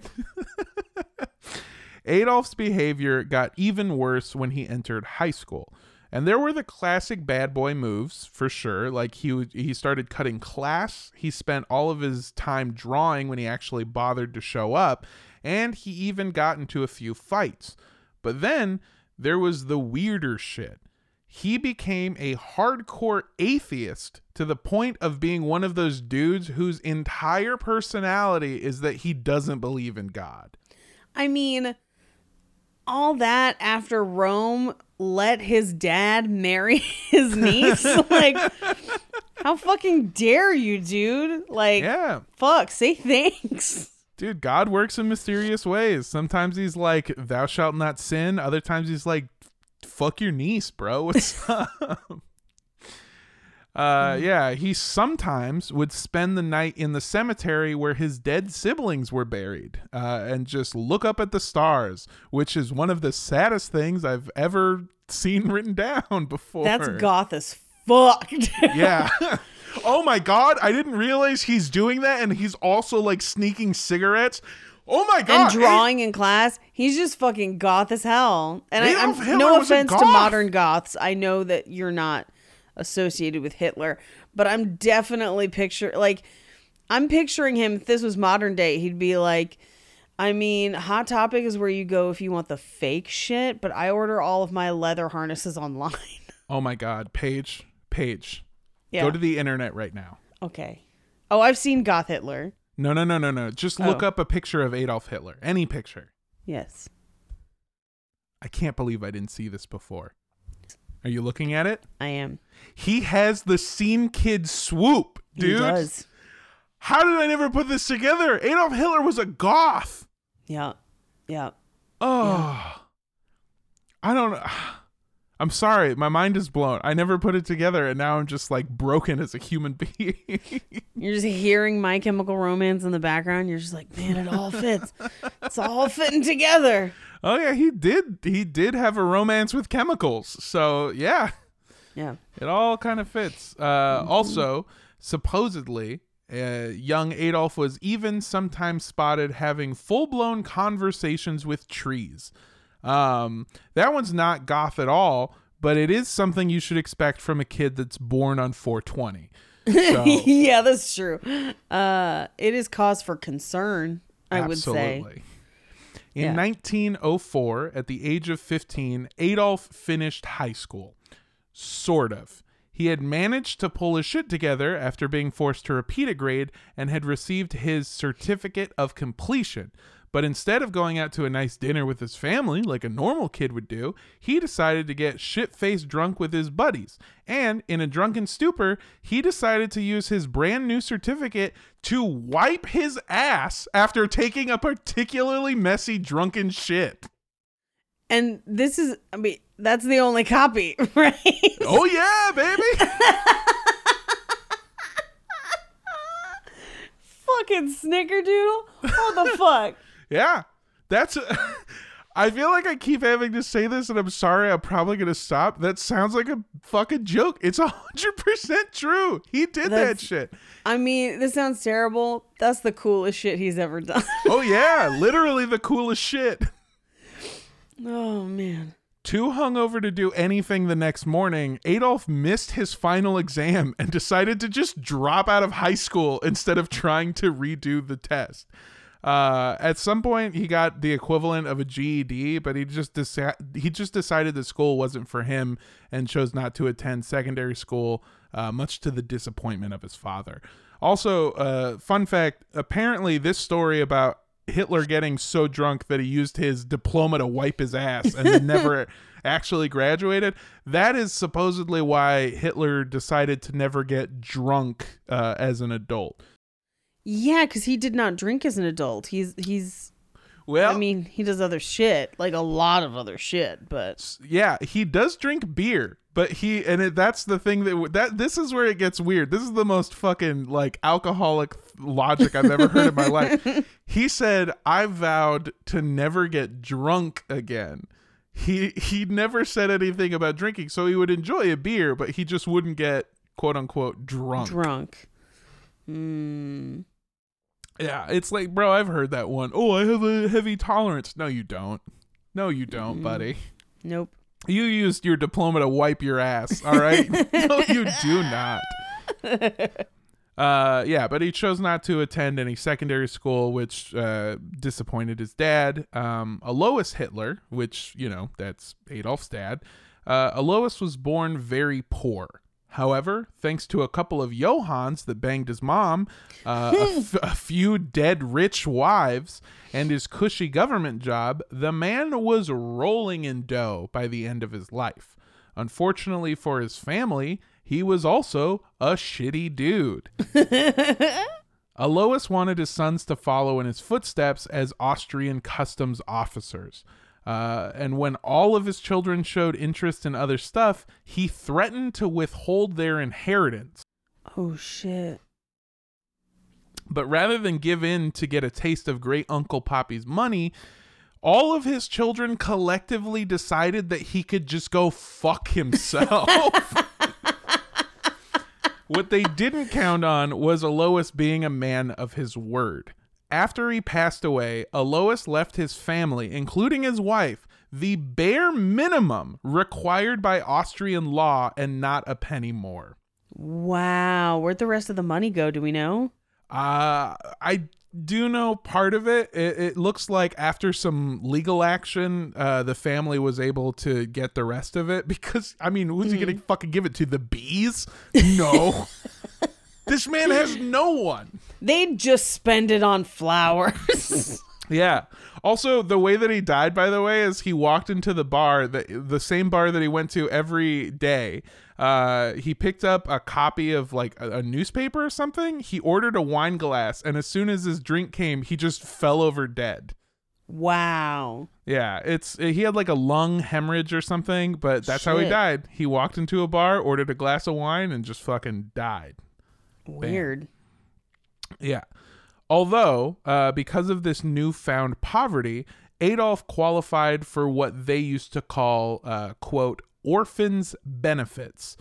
Adolf's behavior got even worse when he entered high school. And there were the classic bad boy moves, for sure. Like he started cutting class. He spent all of his time drawing when he actually bothered to show up. And he even got into a few fights. But then there was the weirder shit. He became a hardcore atheist to the point of being one of those dudes whose entire personality is that he doesn't believe in God. I mean, all that after Rome let his dad marry his niece. Like, how fucking dare you, dude? Like, yeah. Fuck, say thanks. Dude, God works in mysterious ways. Sometimes he's like, thou shalt not sin. Other times he's like, fuck your niece, bro. What's up? Yeah, he sometimes would spend the night in the cemetery where his dead siblings were buried and just look up at the stars, which is one of the saddest things I've ever seen written down before. That's goth as fuck. Yeah. Oh my God, I didn't realize he's doing that, and he's also like sneaking cigarettes. Oh my God. And drawing in class. He's just fucking goth as hell. And I'm no offense to modern goths. I know that you're not associated with Hitler, but I'm definitely picturing him. If this was modern day, he'd be like, I mean, Hot Topic is where you go if you want the fake shit, but I order all of my leather harnesses online. Oh my God. Paige. Yeah. Go to the internet right now. Okay. Oh, I've seen goth Hitler. No. Just look up a picture of Adolf Hitler. Any picture. Yes. I can't believe I didn't see this before. Are you looking at it? I am. He has the scene kid swoop, dude. He does. How did I never put this together? Adolf Hitler was a goth. Yeah. Yeah. Oh. Yeah. I don't know. I'm sorry. My mind is blown. I never put it together, and now I'm just like broken as a human being. You're just hearing My Chemical Romance in the background. You're just like, man, it all fits. It's all fitting together. Oh, yeah, he did have a romance with chemicals. So, yeah. Yeah. It all kind of fits. Also, supposedly, young Adolf was even sometimes spotted having full-blown conversations with trees. That one's not goth at all, but it is something you should expect from a kid that's born on 420. So, yeah, that's true. It is cause for concern, I would say. In 1904, at the age of 15, Adolf finished high school. Sort of. He had managed to pull his shit together after being forced to repeat a grade and had received his certificate of completion. But instead of going out to a nice dinner with his family like a normal kid would do, he decided to get shit-faced drunk with his buddies. And in a drunken stupor, he decided to use his brand new certificate to wipe his ass after taking a particularly messy drunken shit. And this is, I mean, that's the only copy, right? Oh, yeah, baby. Fucking snickerdoodle. What the fuck? Yeah, that's I feel like I keep having to say this, and I'm sorry, I'm probably gonna stop. That sounds like a fucking joke. It's 100% true. He did that shit. I mean, this sounds terrible. That's the coolest shit he's ever done. Oh yeah, literally the coolest shit. Oh man. Too hungover to do anything the next morning, Adolf missed his final exam and decided to just drop out of high school instead of trying to redo the test. At some point, he got the equivalent of a GED, but he just decided that school wasn't for him and chose not to attend secondary school, much to the disappointment of his father. Also, fun fact, apparently this story about Hitler getting so drunk that he used his diploma to wipe his ass and never actually graduated. That is supposedly why Hitler decided to never get drunk as an adult. Yeah, because he did not drink as an adult. He's well, I mean, he does other shit, like a lot of other shit, but yeah, he does drink beer. But that's the thing that this is where it gets weird. This is the most fucking like alcoholic logic I've ever heard in my life. He said, I vowed to never get drunk again. He never said anything about drinking. So he would enjoy a beer, but he just wouldn't get quote unquote drunk. Yeah. It's like, bro, I've heard that one. Oh, I have a heavy tolerance. No, you don't. No, you don't, buddy. Nope. You used your diploma to wipe your ass, all right? No, you do not. Yeah, but he chose not to attend any secondary school, which disappointed his dad. Alois Hitler, which, you know, that's Adolf's dad. Alois was born very poor. However, thanks to a couple of Johanns that banged his mom, a few dead rich wives, and his cushy government job, the man was rolling in dough by the end of his life. Unfortunately for his family, he was also a shitty dude. Alois wanted his sons to follow in his footsteps as Austrian customs officers. And when all of his children showed interest in other stuff, he threatened to withhold their inheritance. Oh, shit. But rather than give in to get a taste of Great Uncle Poppy's money, all of his children collectively decided that he could just go fuck himself. What they didn't count on was Alois being a man of his word. After he passed away, Alois left his family, including his wife, the bare minimum required by Austrian law and not a penny more. Wow. Where'd the rest of the money go? Do we know? I do know part of it. It looks like after some legal action, the family was able to get the rest of it because, I mean, who's he going to fucking give it to? The bees? No. This man has no one. They just spend it on flowers. Yeah. Also, the way that he died, by the way, is he walked into the bar, the same bar that he went to every day. He picked up a copy of like a newspaper or something. He ordered a wine glass, and as soon as his drink came, he just fell over dead. Wow. Yeah, he had like a lung hemorrhage or something, but that's how he died. He walked into a bar, ordered a glass of wine, and just fucking died. Weird. Bam. Yeah. Although, because of this newfound poverty, Adolf qualified for what they used to call, quote, orphans benefits,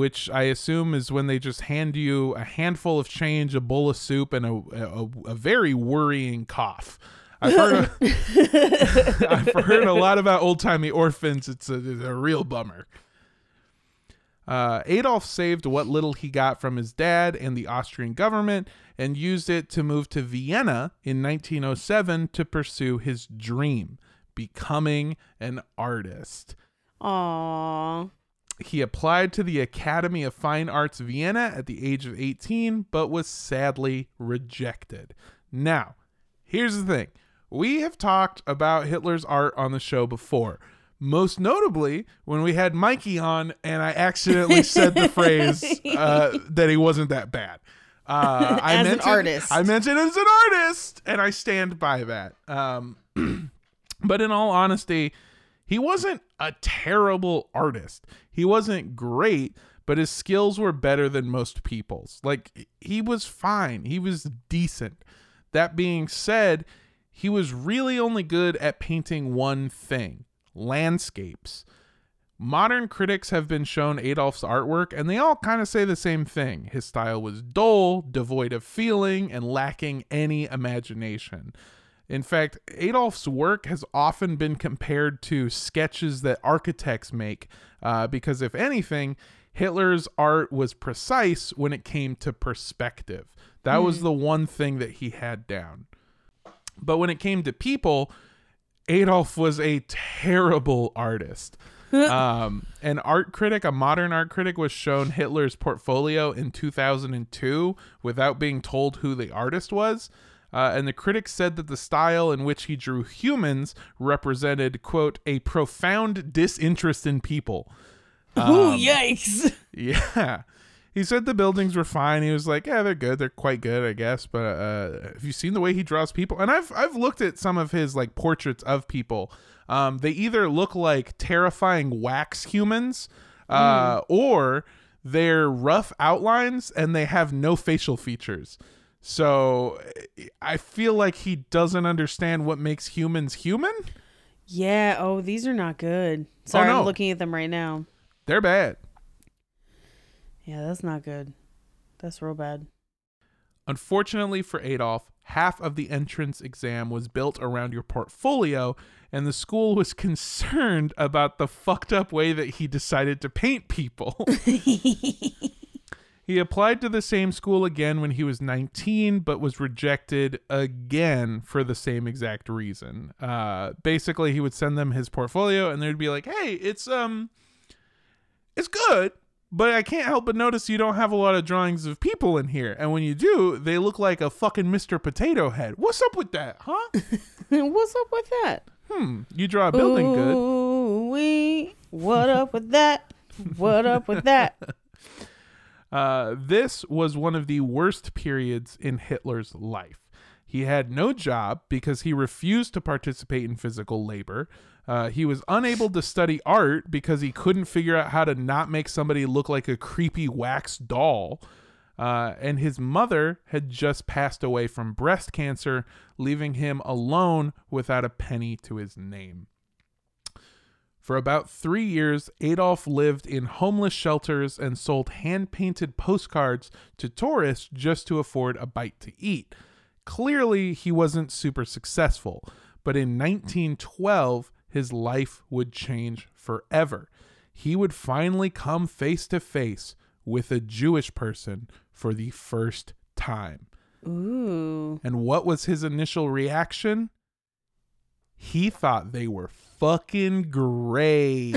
which I assume is when they just hand you a handful of change, a bowl of soup, and a very worrying cough. I've heard a lot about old-timey orphans. It's a real bummer. Adolf saved what little he got from his dad and the Austrian government and used it to move to Vienna in 1907 to pursue his dream, becoming an artist. Aww. He applied to the Academy of Fine Arts Vienna at the age of 18, but was sadly rejected. Now, here's the thing. We have talked about Hitler's art on the show before, most notably when we had Mikey on and I accidentally said the phrase that he wasn't that bad. I mentioned as an artist, and I stand by that. But in all honesty, he wasn't a terrible artist. He wasn't great, but his skills were better than most people's. Like, he was fine. He was decent. That being said, he was really only good at painting one thing: landscapes. Modern critics have been shown Adolf's artwork, and they all kind of say the same thing. His style was dull, devoid of feeling, and lacking any imagination. In fact, Adolf's work has often been compared to sketches that architects make, because if anything, Hitler's art was precise when it came to perspective. That was the one thing that he had down. But when it came to people, Adolf was a terrible artist. A modern art critic was shown Hitler's portfolio in 2002 without being told who the artist was. And the critic said that the style in which he drew humans represented, quote, a profound disinterest in people. Ooh, yikes. Yeah. He said the buildings were fine. He was like, yeah, they're good. They're quite good, I guess. But have you seen the way he draws people? And I've looked at some of his like portraits of people. They either look like terrifying wax humans or they're rough outlines and they have no facial features. So I feel like he doesn't understand what makes humans human. Yeah. Oh, these are not good. Sorry, oh, no. I'm looking at them right now. They're bad. Yeah, that's not good. That's real bad. Unfortunately for Adolf, half of the entrance exam was built around your portfolio, and the school was concerned about the fucked up way that he decided to paint people. He applied to the same school again when he was 19, but was rejected again for the same exact reason. Basically, he would send them his portfolio, and they'd be like, hey, it's good. But I can't help but notice you don't have a lot of drawings of people in here. And when you do, they look like a fucking Mr. Potato Head. What's up with that, huh? What's up with that? You draw a building good. What up with that? What up with that? This was one of the worst periods in Hitler's life. He had no job because he refused to participate in physical labor. He was unable to study art because he couldn't figure out how to not make somebody look like a creepy wax doll. And his mother had just passed away from breast cancer, leaving him alone without a penny to his name. For about 3 years, Adolf lived in homeless shelters and sold hand-painted postcards to tourists just to afford a bite to eat. Clearly, he wasn't super successful, but in 1912, his life would change forever. He would finally come face to face with a Jewish person for the first time. Ooh. And what was his initial reaction? He thought they were fucking great.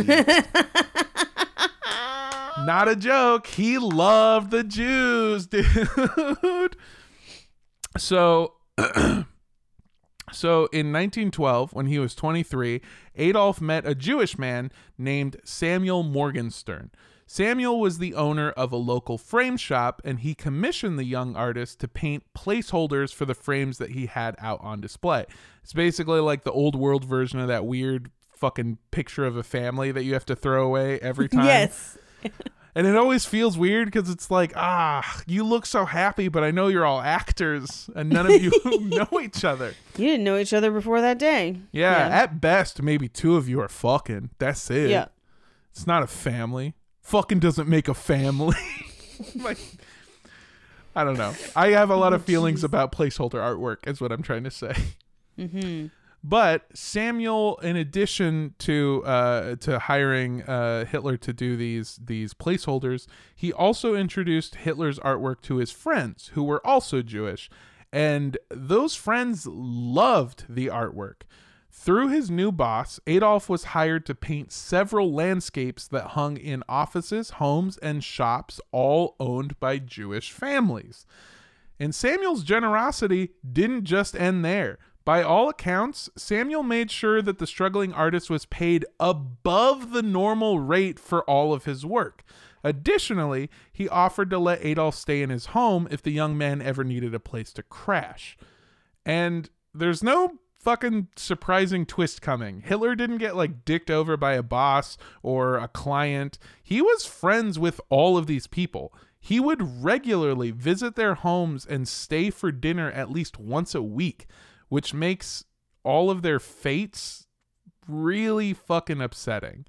Not a joke. He loved the Jews, dude. So in 1912, when he was 23, Adolf met a Jewish man named Samuel Morgenstern. Samuel was the owner of a local frame shop, and he commissioned the young artist to paint placeholders for the frames that he had out on display. It's basically like the old world version of that weird fucking picture of a family that you have to throw away every time. Yes. And it always feels weird because it's like, you look so happy, but I know you're all actors and none of you know each other. You didn't know each other before that day. Yeah, at best, maybe two of you are fucking. That's it. Yeah. It's not a family. Fucking doesn't make a family. Like, I don't know. I have a lot of feelings about placeholder artwork is what I'm trying to say. Mm-hmm. But Samuel, in addition to hiring Hitler to do these placeholders, he also introduced Hitler's artwork to his friends, who were also Jewish. And those friends loved the artwork. Through his new boss, Adolf was hired to paint several landscapes that hung in offices, homes, and shops, all owned by Jewish families. And Samuel's generosity didn't just end there. By all accounts, Samuel made sure that the struggling artist was paid above the normal rate for all of his work. Additionally, he offered to let Adolf stay in his home if the young man ever needed a place to crash. And there's no fucking surprising twist coming. Hitler didn't get dicked over by a boss or a client. He was friends with all of these people. He would regularly visit their homes and stay for dinner at least once a week, which makes all of their fates really fucking upsetting.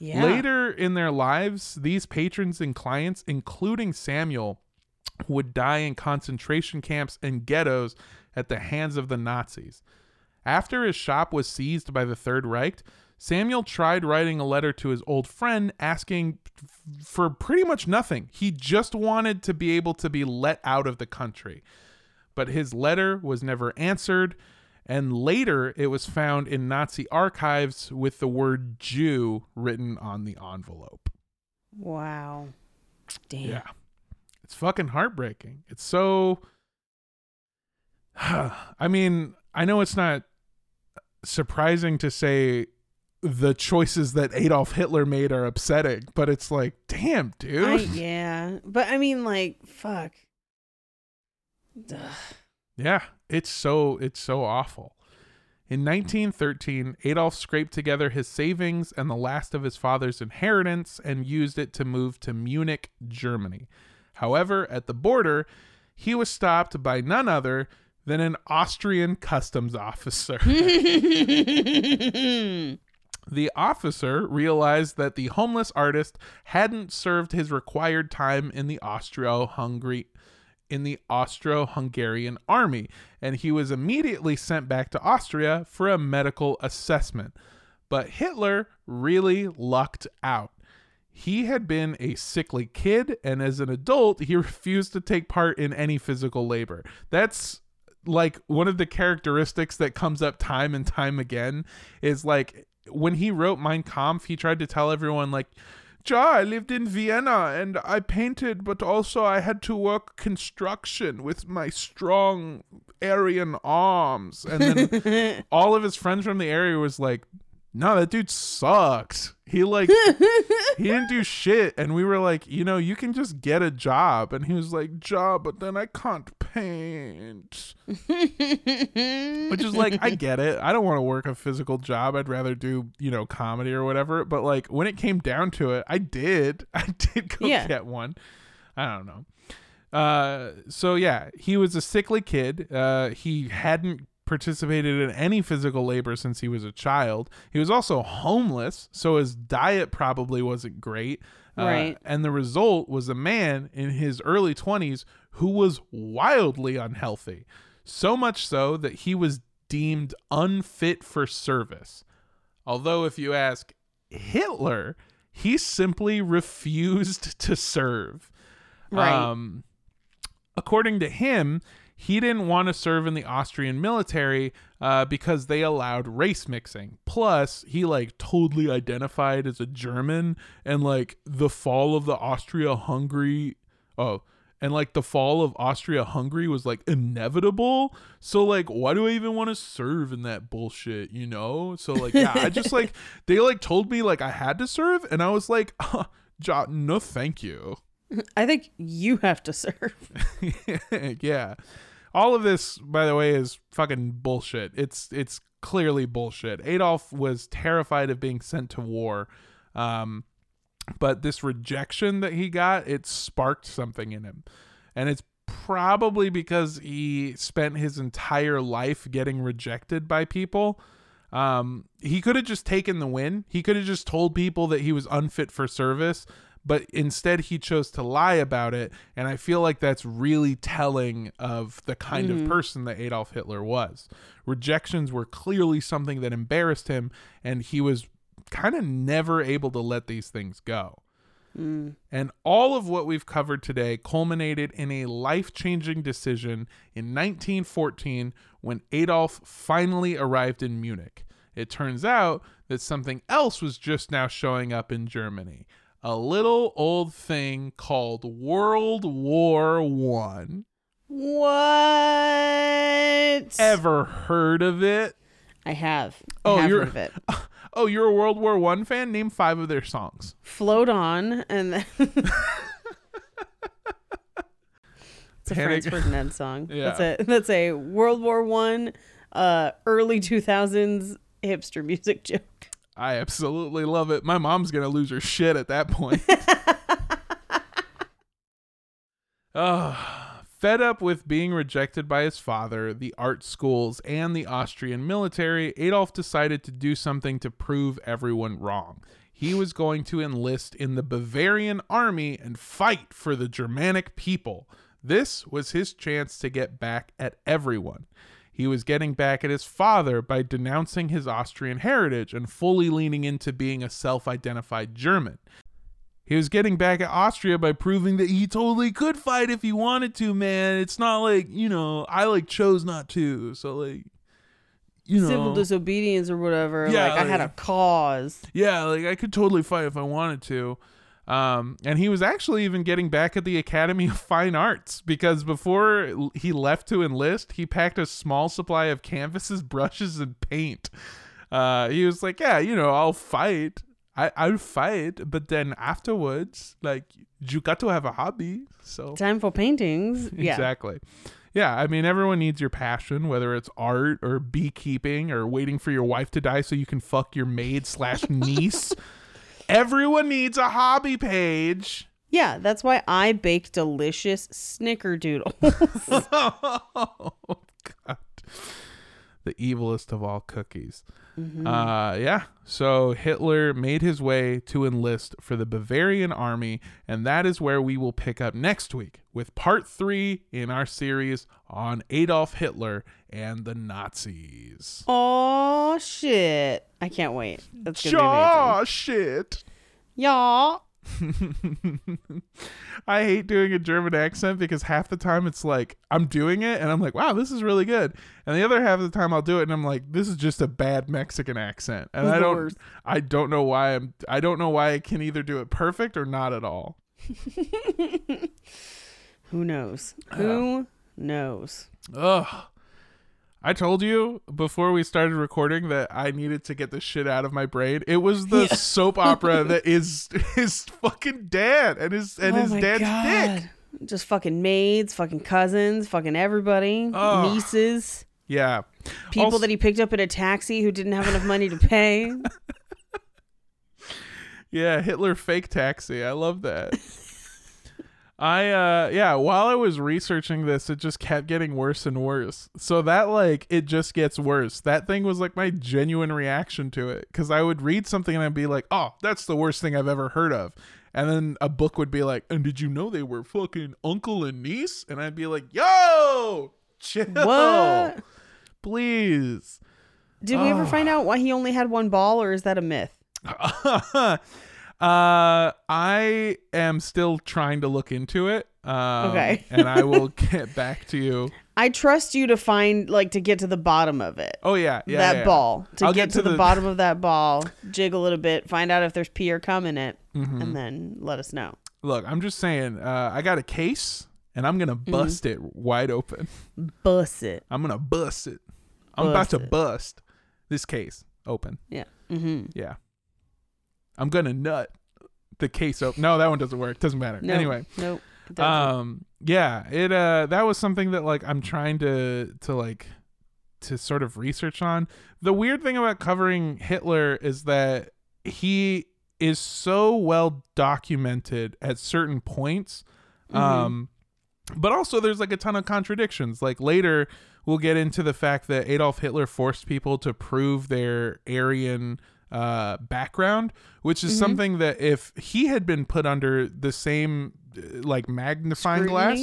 Yeah. Later in their lives, these patrons and clients, including Samuel, would die in concentration camps and ghettos at the hands of the Nazis. After his shop was seized by the Third Reich, Samuel tried writing a letter to his old friend asking for pretty much nothing. He just wanted to be able to be let out of the country. But his letter was never answered, and later it was found in Nazi archives with the word Jew written on the envelope. Wow. Damn. Yeah. It's fucking heartbreaking. It's so... I mean, I know it's not surprising to say the choices that Adolf Hitler made are upsetting, but it's like, damn, dude. Yeah. But I mean, fuck. Ugh. Yeah, it's so awful. In 1913, Adolf scraped together his savings and the last of his father's inheritance and used it to move to Munich, Germany. However, at the border, he was stopped by none other than an Austrian customs officer. The officer realized that the homeless artist hadn't served his required time in the Austro-Hungarian army, and he was immediately sent back to Austria for a medical assessment. But Hitler really lucked out. He had been a sickly kid, and as an adult, he refused to take part in any physical labor. That's one of the characteristics that comes up time and time again is when he wrote Mein Kampf, he tried to tell everyone Ja, I lived in Vienna and I painted, but also I had to work construction with my strong Aryan arms. And then all of his friends from the area was no, that dude sucks. He he didn't do shit. And we were you can just get a job. And he was Ja, but then I can't paint. Which is I get it. I don't want to work a physical job. I'd rather do, comedy or whatever. But when it came down to it, I did go get one. I don't know. So yeah, he was a sickly kid. He hadn't participated in any physical labor since he was a child. He was also homeless, so his diet probably wasn't great. Right. And the result was a man in his early 20s who was wildly unhealthy, so much so that he was deemed unfit for service. Although if you ask Hitler, he simply refused to serve. Right. According to him, he didn't want to serve in the Austrian military because they allowed race mixing. Plus, he totally identified as a German, and the fall of Austria-Hungary was inevitable. So why do I even want to serve in that bullshit, you know? So yeah, I just they told me I had to serve, and I was no, thank you. I think you have to serve. Yeah. All of this, by the way, is fucking bullshit. It's clearly bullshit. Adolf was terrified of being sent to war. But this rejection that he got, it sparked something in him. And it's probably because he spent his entire life getting rejected by people. He could have just taken the win. He could have just told people that he was unfit for service. But instead, he chose to lie about it. And I feel that's really telling of the kind of person that Adolf Hitler was. Rejections were clearly something that embarrassed him, and he was kind of never able to let these things go. And all of what we've covered today culminated in a life-changing decision in 1914 when Adolf finally arrived in Munich. It turns out that something else was just now showing up in Germany. A little old thing called World War I. What? Ever heard of it? I have. Heard of it. Oh, you're a World War I fan? Name 5 of their songs. Float On, and then it's a Franz Ferdinand song. Yeah. That's a World War I, early 2000s hipster music joke. I absolutely love it. My mom's going to lose her shit at that point. Fed up with being rejected by his father, the art schools, and the Austrian military, Adolf decided to do something to prove everyone wrong. He was going to enlist in the Bavarian army and fight for the Germanic people. This was his chance to get back at everyone. He was getting back at his father by denouncing his Austrian heritage and fully leaning into being a self-identified German. He was getting back at Austria by proving that he totally could fight if he wanted to, man. It's not like, I chose not to. So civil disobedience or whatever. Yeah, I had a cause. Yeah. I could totally fight if I wanted to. And he was actually even getting back at the Academy of Fine Arts, because before he left to enlist, he packed a small supply of canvases, brushes, and paint. He was like, yeah, I'll fight. I'll fight, but then afterwards, you got to have a hobby. So time for paintings. Exactly. Yeah. Everyone needs your passion, whether it's art or beekeeping or waiting for your wife to die so you can fuck your maid/niece. Everyone needs a hobby, Paige. Yeah, that's why I bake delicious snickerdoodles. Oh, God. The evilest of all cookies. Mm-hmm. So Hitler made his way to enlist for the Bavarian army, and that is where we will pick up next week with part 3 in our series on Adolf Hitler and the Nazis. Oh shit, I can't wait. That's gonna be amazing. Shit, y'all. I hate doing a German accent because half the time it's like I'm doing it and I'm like, wow, this is really good, and the other half of the time I'll do it and I'm like, this is just a bad Mexican accent, and I don't know why I can either do it perfect or not at all. Who knows. Ugh. I told you before we started recording that I needed to get the shit out of my brain. It was the soap opera that is his fucking dad and his dad's dick. Just fucking maids, fucking cousins, fucking everybody, nieces. Yeah. People that he picked up in a taxi who didn't have enough money to pay. Yeah, Hitler fake taxi. I love that. While I was researching this, it just kept getting worse and worse. So that it just gets worse. That thing was my genuine reaction to it. 'Cause I would read something and I'd be like, oh, that's the worst thing I've ever heard of. And then a book would be like, and did you know they were fucking uncle and niece? And I'd be like, yo, chill. What? Please. Did we ever find out why he only had one ball, or is that a myth? I am still trying to look into it. Okay. And I will get back to you. I trust you to find, to get to the bottom of it. Oh, yeah. Ball. I'll get to the bottom of that ball, jiggle it a bit, find out if there's pee or cum in it, mm-hmm. and then let us know. Look, I'm just saying, I got a case, and I'm going to bust it wide open. Bust it. I'm going to bust it. I'm about to bust this case open. Yeah. Mm-hmm. Yeah. I'm going to nut the case open. No, that one doesn't work. Doesn't matter. No, anyway. Nope. Yeah, it that was something that I'm trying to sort of research on. The weird thing about covering Hitler is that he is so well documented at certain points. Mm-hmm. But also there's a ton of contradictions. Later we'll get into the fact that Adolf Hitler forced people to prove their Aryan background, which is something that if he had been put under the same magnifying glass,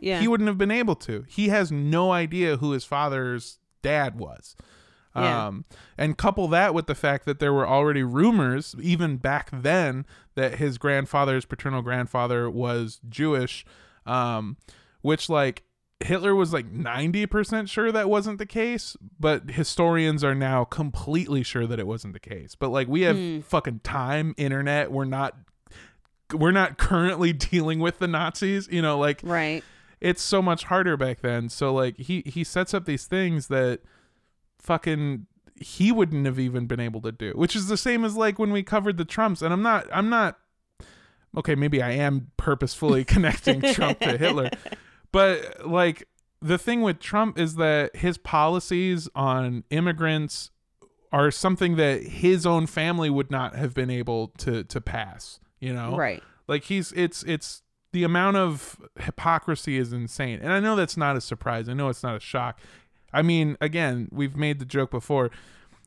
he wouldn't have been able to. He has no idea who his father's dad was. And couple that with the fact that there were already rumors even back then that his paternal grandfather was Jewish, which Hitler was 90% sure that wasn't the case, but historians are now completely sure that it wasn't the case. But we have fucking time, internet. We're not currently dealing with the Nazis, right. it's so much harder back then. So like he sets up these things that fucking he wouldn't have even been able to do, which is the same as like when we covered the Trumps, and I'm not okay, maybe I am purposefully connecting Trump to Hitler, but like the thing with Trump is that his policies on immigrants are something that his own family would not have been able to pass, you know? Right. Like it's the amount of hypocrisy is insane. And I know that's not a surprise. I know it's not a shock. I mean, again, we've made the joke before.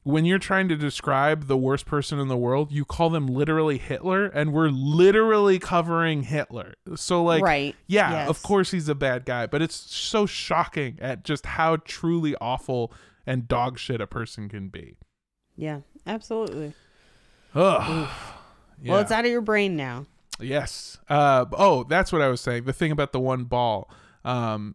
When you're trying to describe the worst person in the world, you call them literally Hitler, and we're literally covering Hitler. So like, right. Yeah, yes. Of course he's a bad guy, but it's so shocking at just how truly awful and dog shit a person can be. Yeah, absolutely. Ugh. Yeah. Well, it's out of your brain now. Yes. Oh, that's what I was saying. The thing about the one ball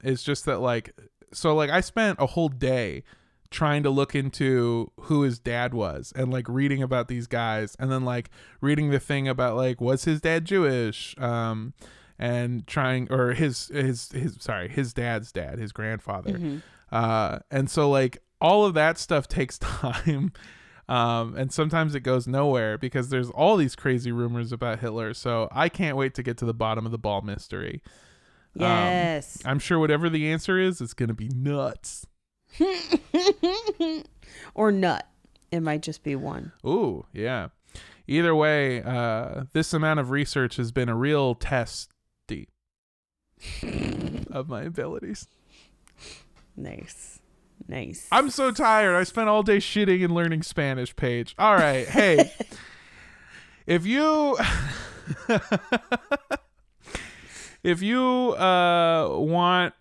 is just that like, so like I spent a whole day trying to look into who his dad was and like reading about these guys, and then like reading the thing about like, was his dad Jewish? And trying, or his dad's dad, his grandfather. Mm-hmm. And so like all of that stuff takes time. And sometimes it goes nowhere because there's all these crazy rumors about Hitler. So I can't wait to get to the bottom of the ball mystery. Yes. I'm sure whatever the answer is, it's going to be nuts. Or nut. It might just be one. Ooh, yeah. Either way, this amount of research has been a real testy of my abilities. Nice. I'm so tired. I spent all day shitting and learning Spanish, Paige. All right. Hey, if you want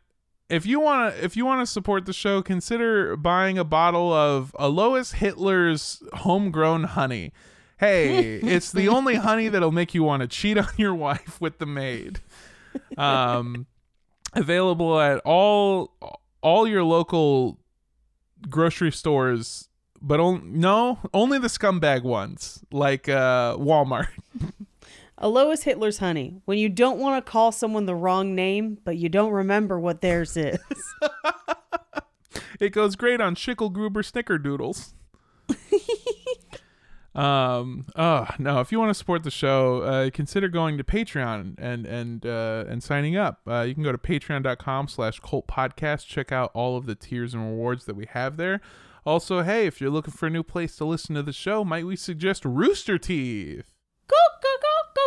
to support the show, consider buying a bottle of Alois Hitler's homegrown honey. Hey, it's the only honey that'll make you want to cheat on your wife with the maid. Available at all your local grocery stores, but only the scumbag ones, like Walmart. Alois Hitler's honey. When you don't want to call someone the wrong name, but you don't remember what theirs is. It goes great on Schicklgruber snickerdoodles. If you want to support the show, consider going to Patreon and signing up. You can go to patreon.com/cultpodcast. Check out all of the tiers and rewards that we have there. Also, hey, if you're looking for a new place to listen to the show, might we suggest Rooster Teeth? Go, go, go, go,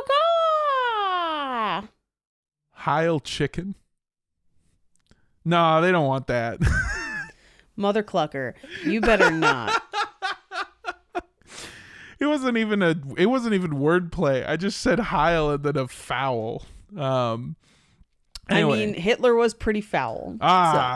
go! Heil Chicken? Nah, they don't want that. Mother Clucker, you better not. It wasn't even wordplay. I just said Heil and then a foul. Anyway. I mean, Hitler was pretty foul.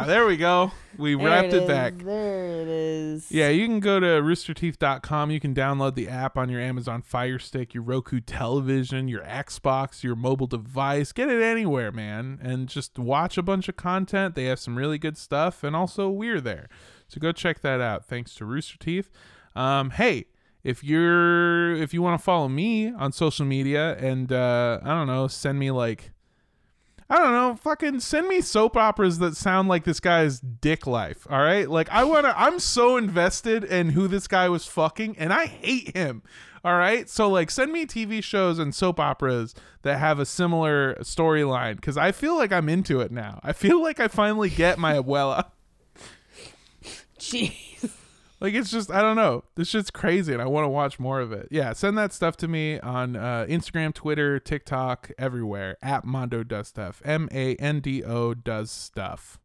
There we go. We wrapped it back. There it is. Yeah, you can go to roosterteeth.com. You can download the app on your Amazon Fire Stick, your Roku television, your Xbox, your mobile device. Get it anywhere, man. And just watch a bunch of content. They have some really good stuff. And also, we're there. So go check that out. Thanks to Rooster Teeth. Hey. If you want to follow me on social media and, send me soap operas that sound like this guy's dick life. All right. Like I'm so invested in who this guy was fucking, and I hate him. All right. So like send me TV shows and soap operas that have a similar storyline, because I feel like I'm into it now. I feel like I finally get my abuela. Jeez. Like, it's just, I don't know. This shit's crazy, and I want to watch more of it. Yeah, send that stuff to me on Instagram, Twitter, TikTok, everywhere, at Mondo Does Stuff. MANDO Does Stuff.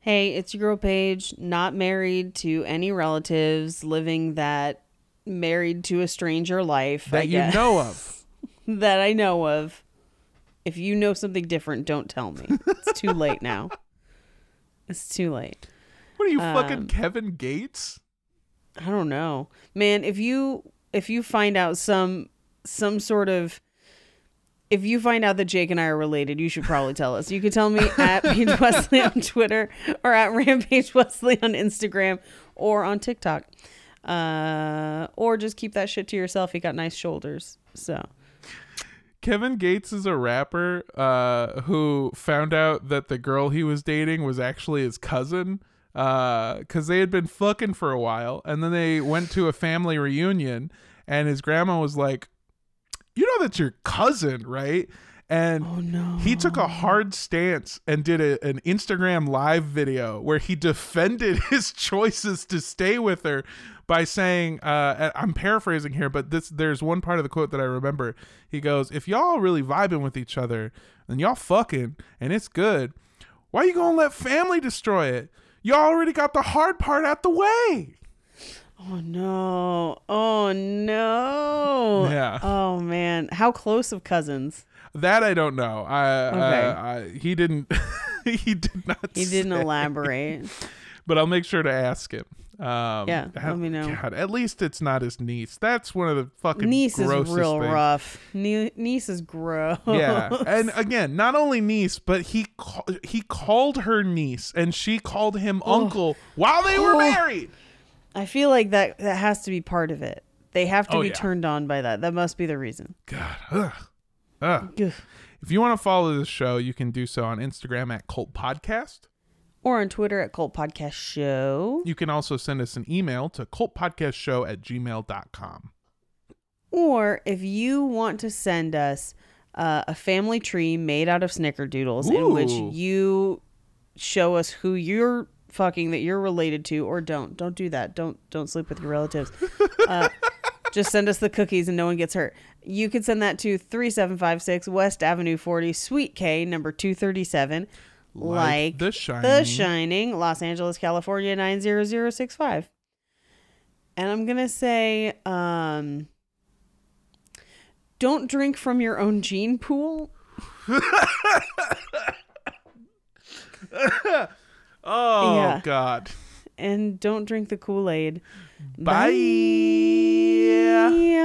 Hey, it's your girl Paige, not married to any relatives, living that married to a stranger life. That you know of. That I know of. If you know something different, don't tell me. It's too late now. It's too late. What are you, fucking Kevin Gates? I don't know, man. If you find out if you find out that Jake and I are related, you should probably tell us. You could tell me at Paige Wesley on Twitter, or at Rampage Wesley on Instagram, or on TikTok, or just keep that shit to yourself. He got nice shoulders, so. Kevin Gates is a rapper who found out that the girl he was dating was actually his cousin because they had been fucking for a while, and then they went to a family reunion and his grandma was like, you know that's your cousin, right? And oh, no. He took a hard stance and did an Instagram live video where he defended his choices to stay with her by saying, I'm paraphrasing here, but there's one part of the quote that I remember. He goes, if y'all really vibing with each other and y'all fucking and it's good, why you gonna let family destroy it? Y'all already got the hard part out the way. Oh, no. Oh, no. Yeah. Oh, man. How close of cousins? That I don't know. He didn't. He did not. He didn't elaborate. But I'll make sure to ask him. Yeah, let me know. God, at least it's not his niece. That's one of the fucking niece grossest is real things. Rough. Niece is gross. Yeah, and again, not only niece, but he called her niece, and she called him uncle while they were married. I feel like that has to be part of it. They have to be turned on by that. That must be the reason. God. If you want to follow this show, you can do so on Instagram at Cult Podcast. Or on Twitter at Cult Podcast Show. You can also send us an email to cultpodcastshow@gmail.com. Or if you want to send us a family tree made out of snickerdoodles in which you show us who you're fucking that you're related to, or don't do that. Don't sleep with your relatives. Just send us the cookies and no one gets hurt. You can send that to 3756 West Avenue 40, Suite K, number 237, like The Shining, Los Angeles, California, 90065. And I'm going to say, don't drink from your own gene pool. God. And don't drink the Kool-Aid. Bye.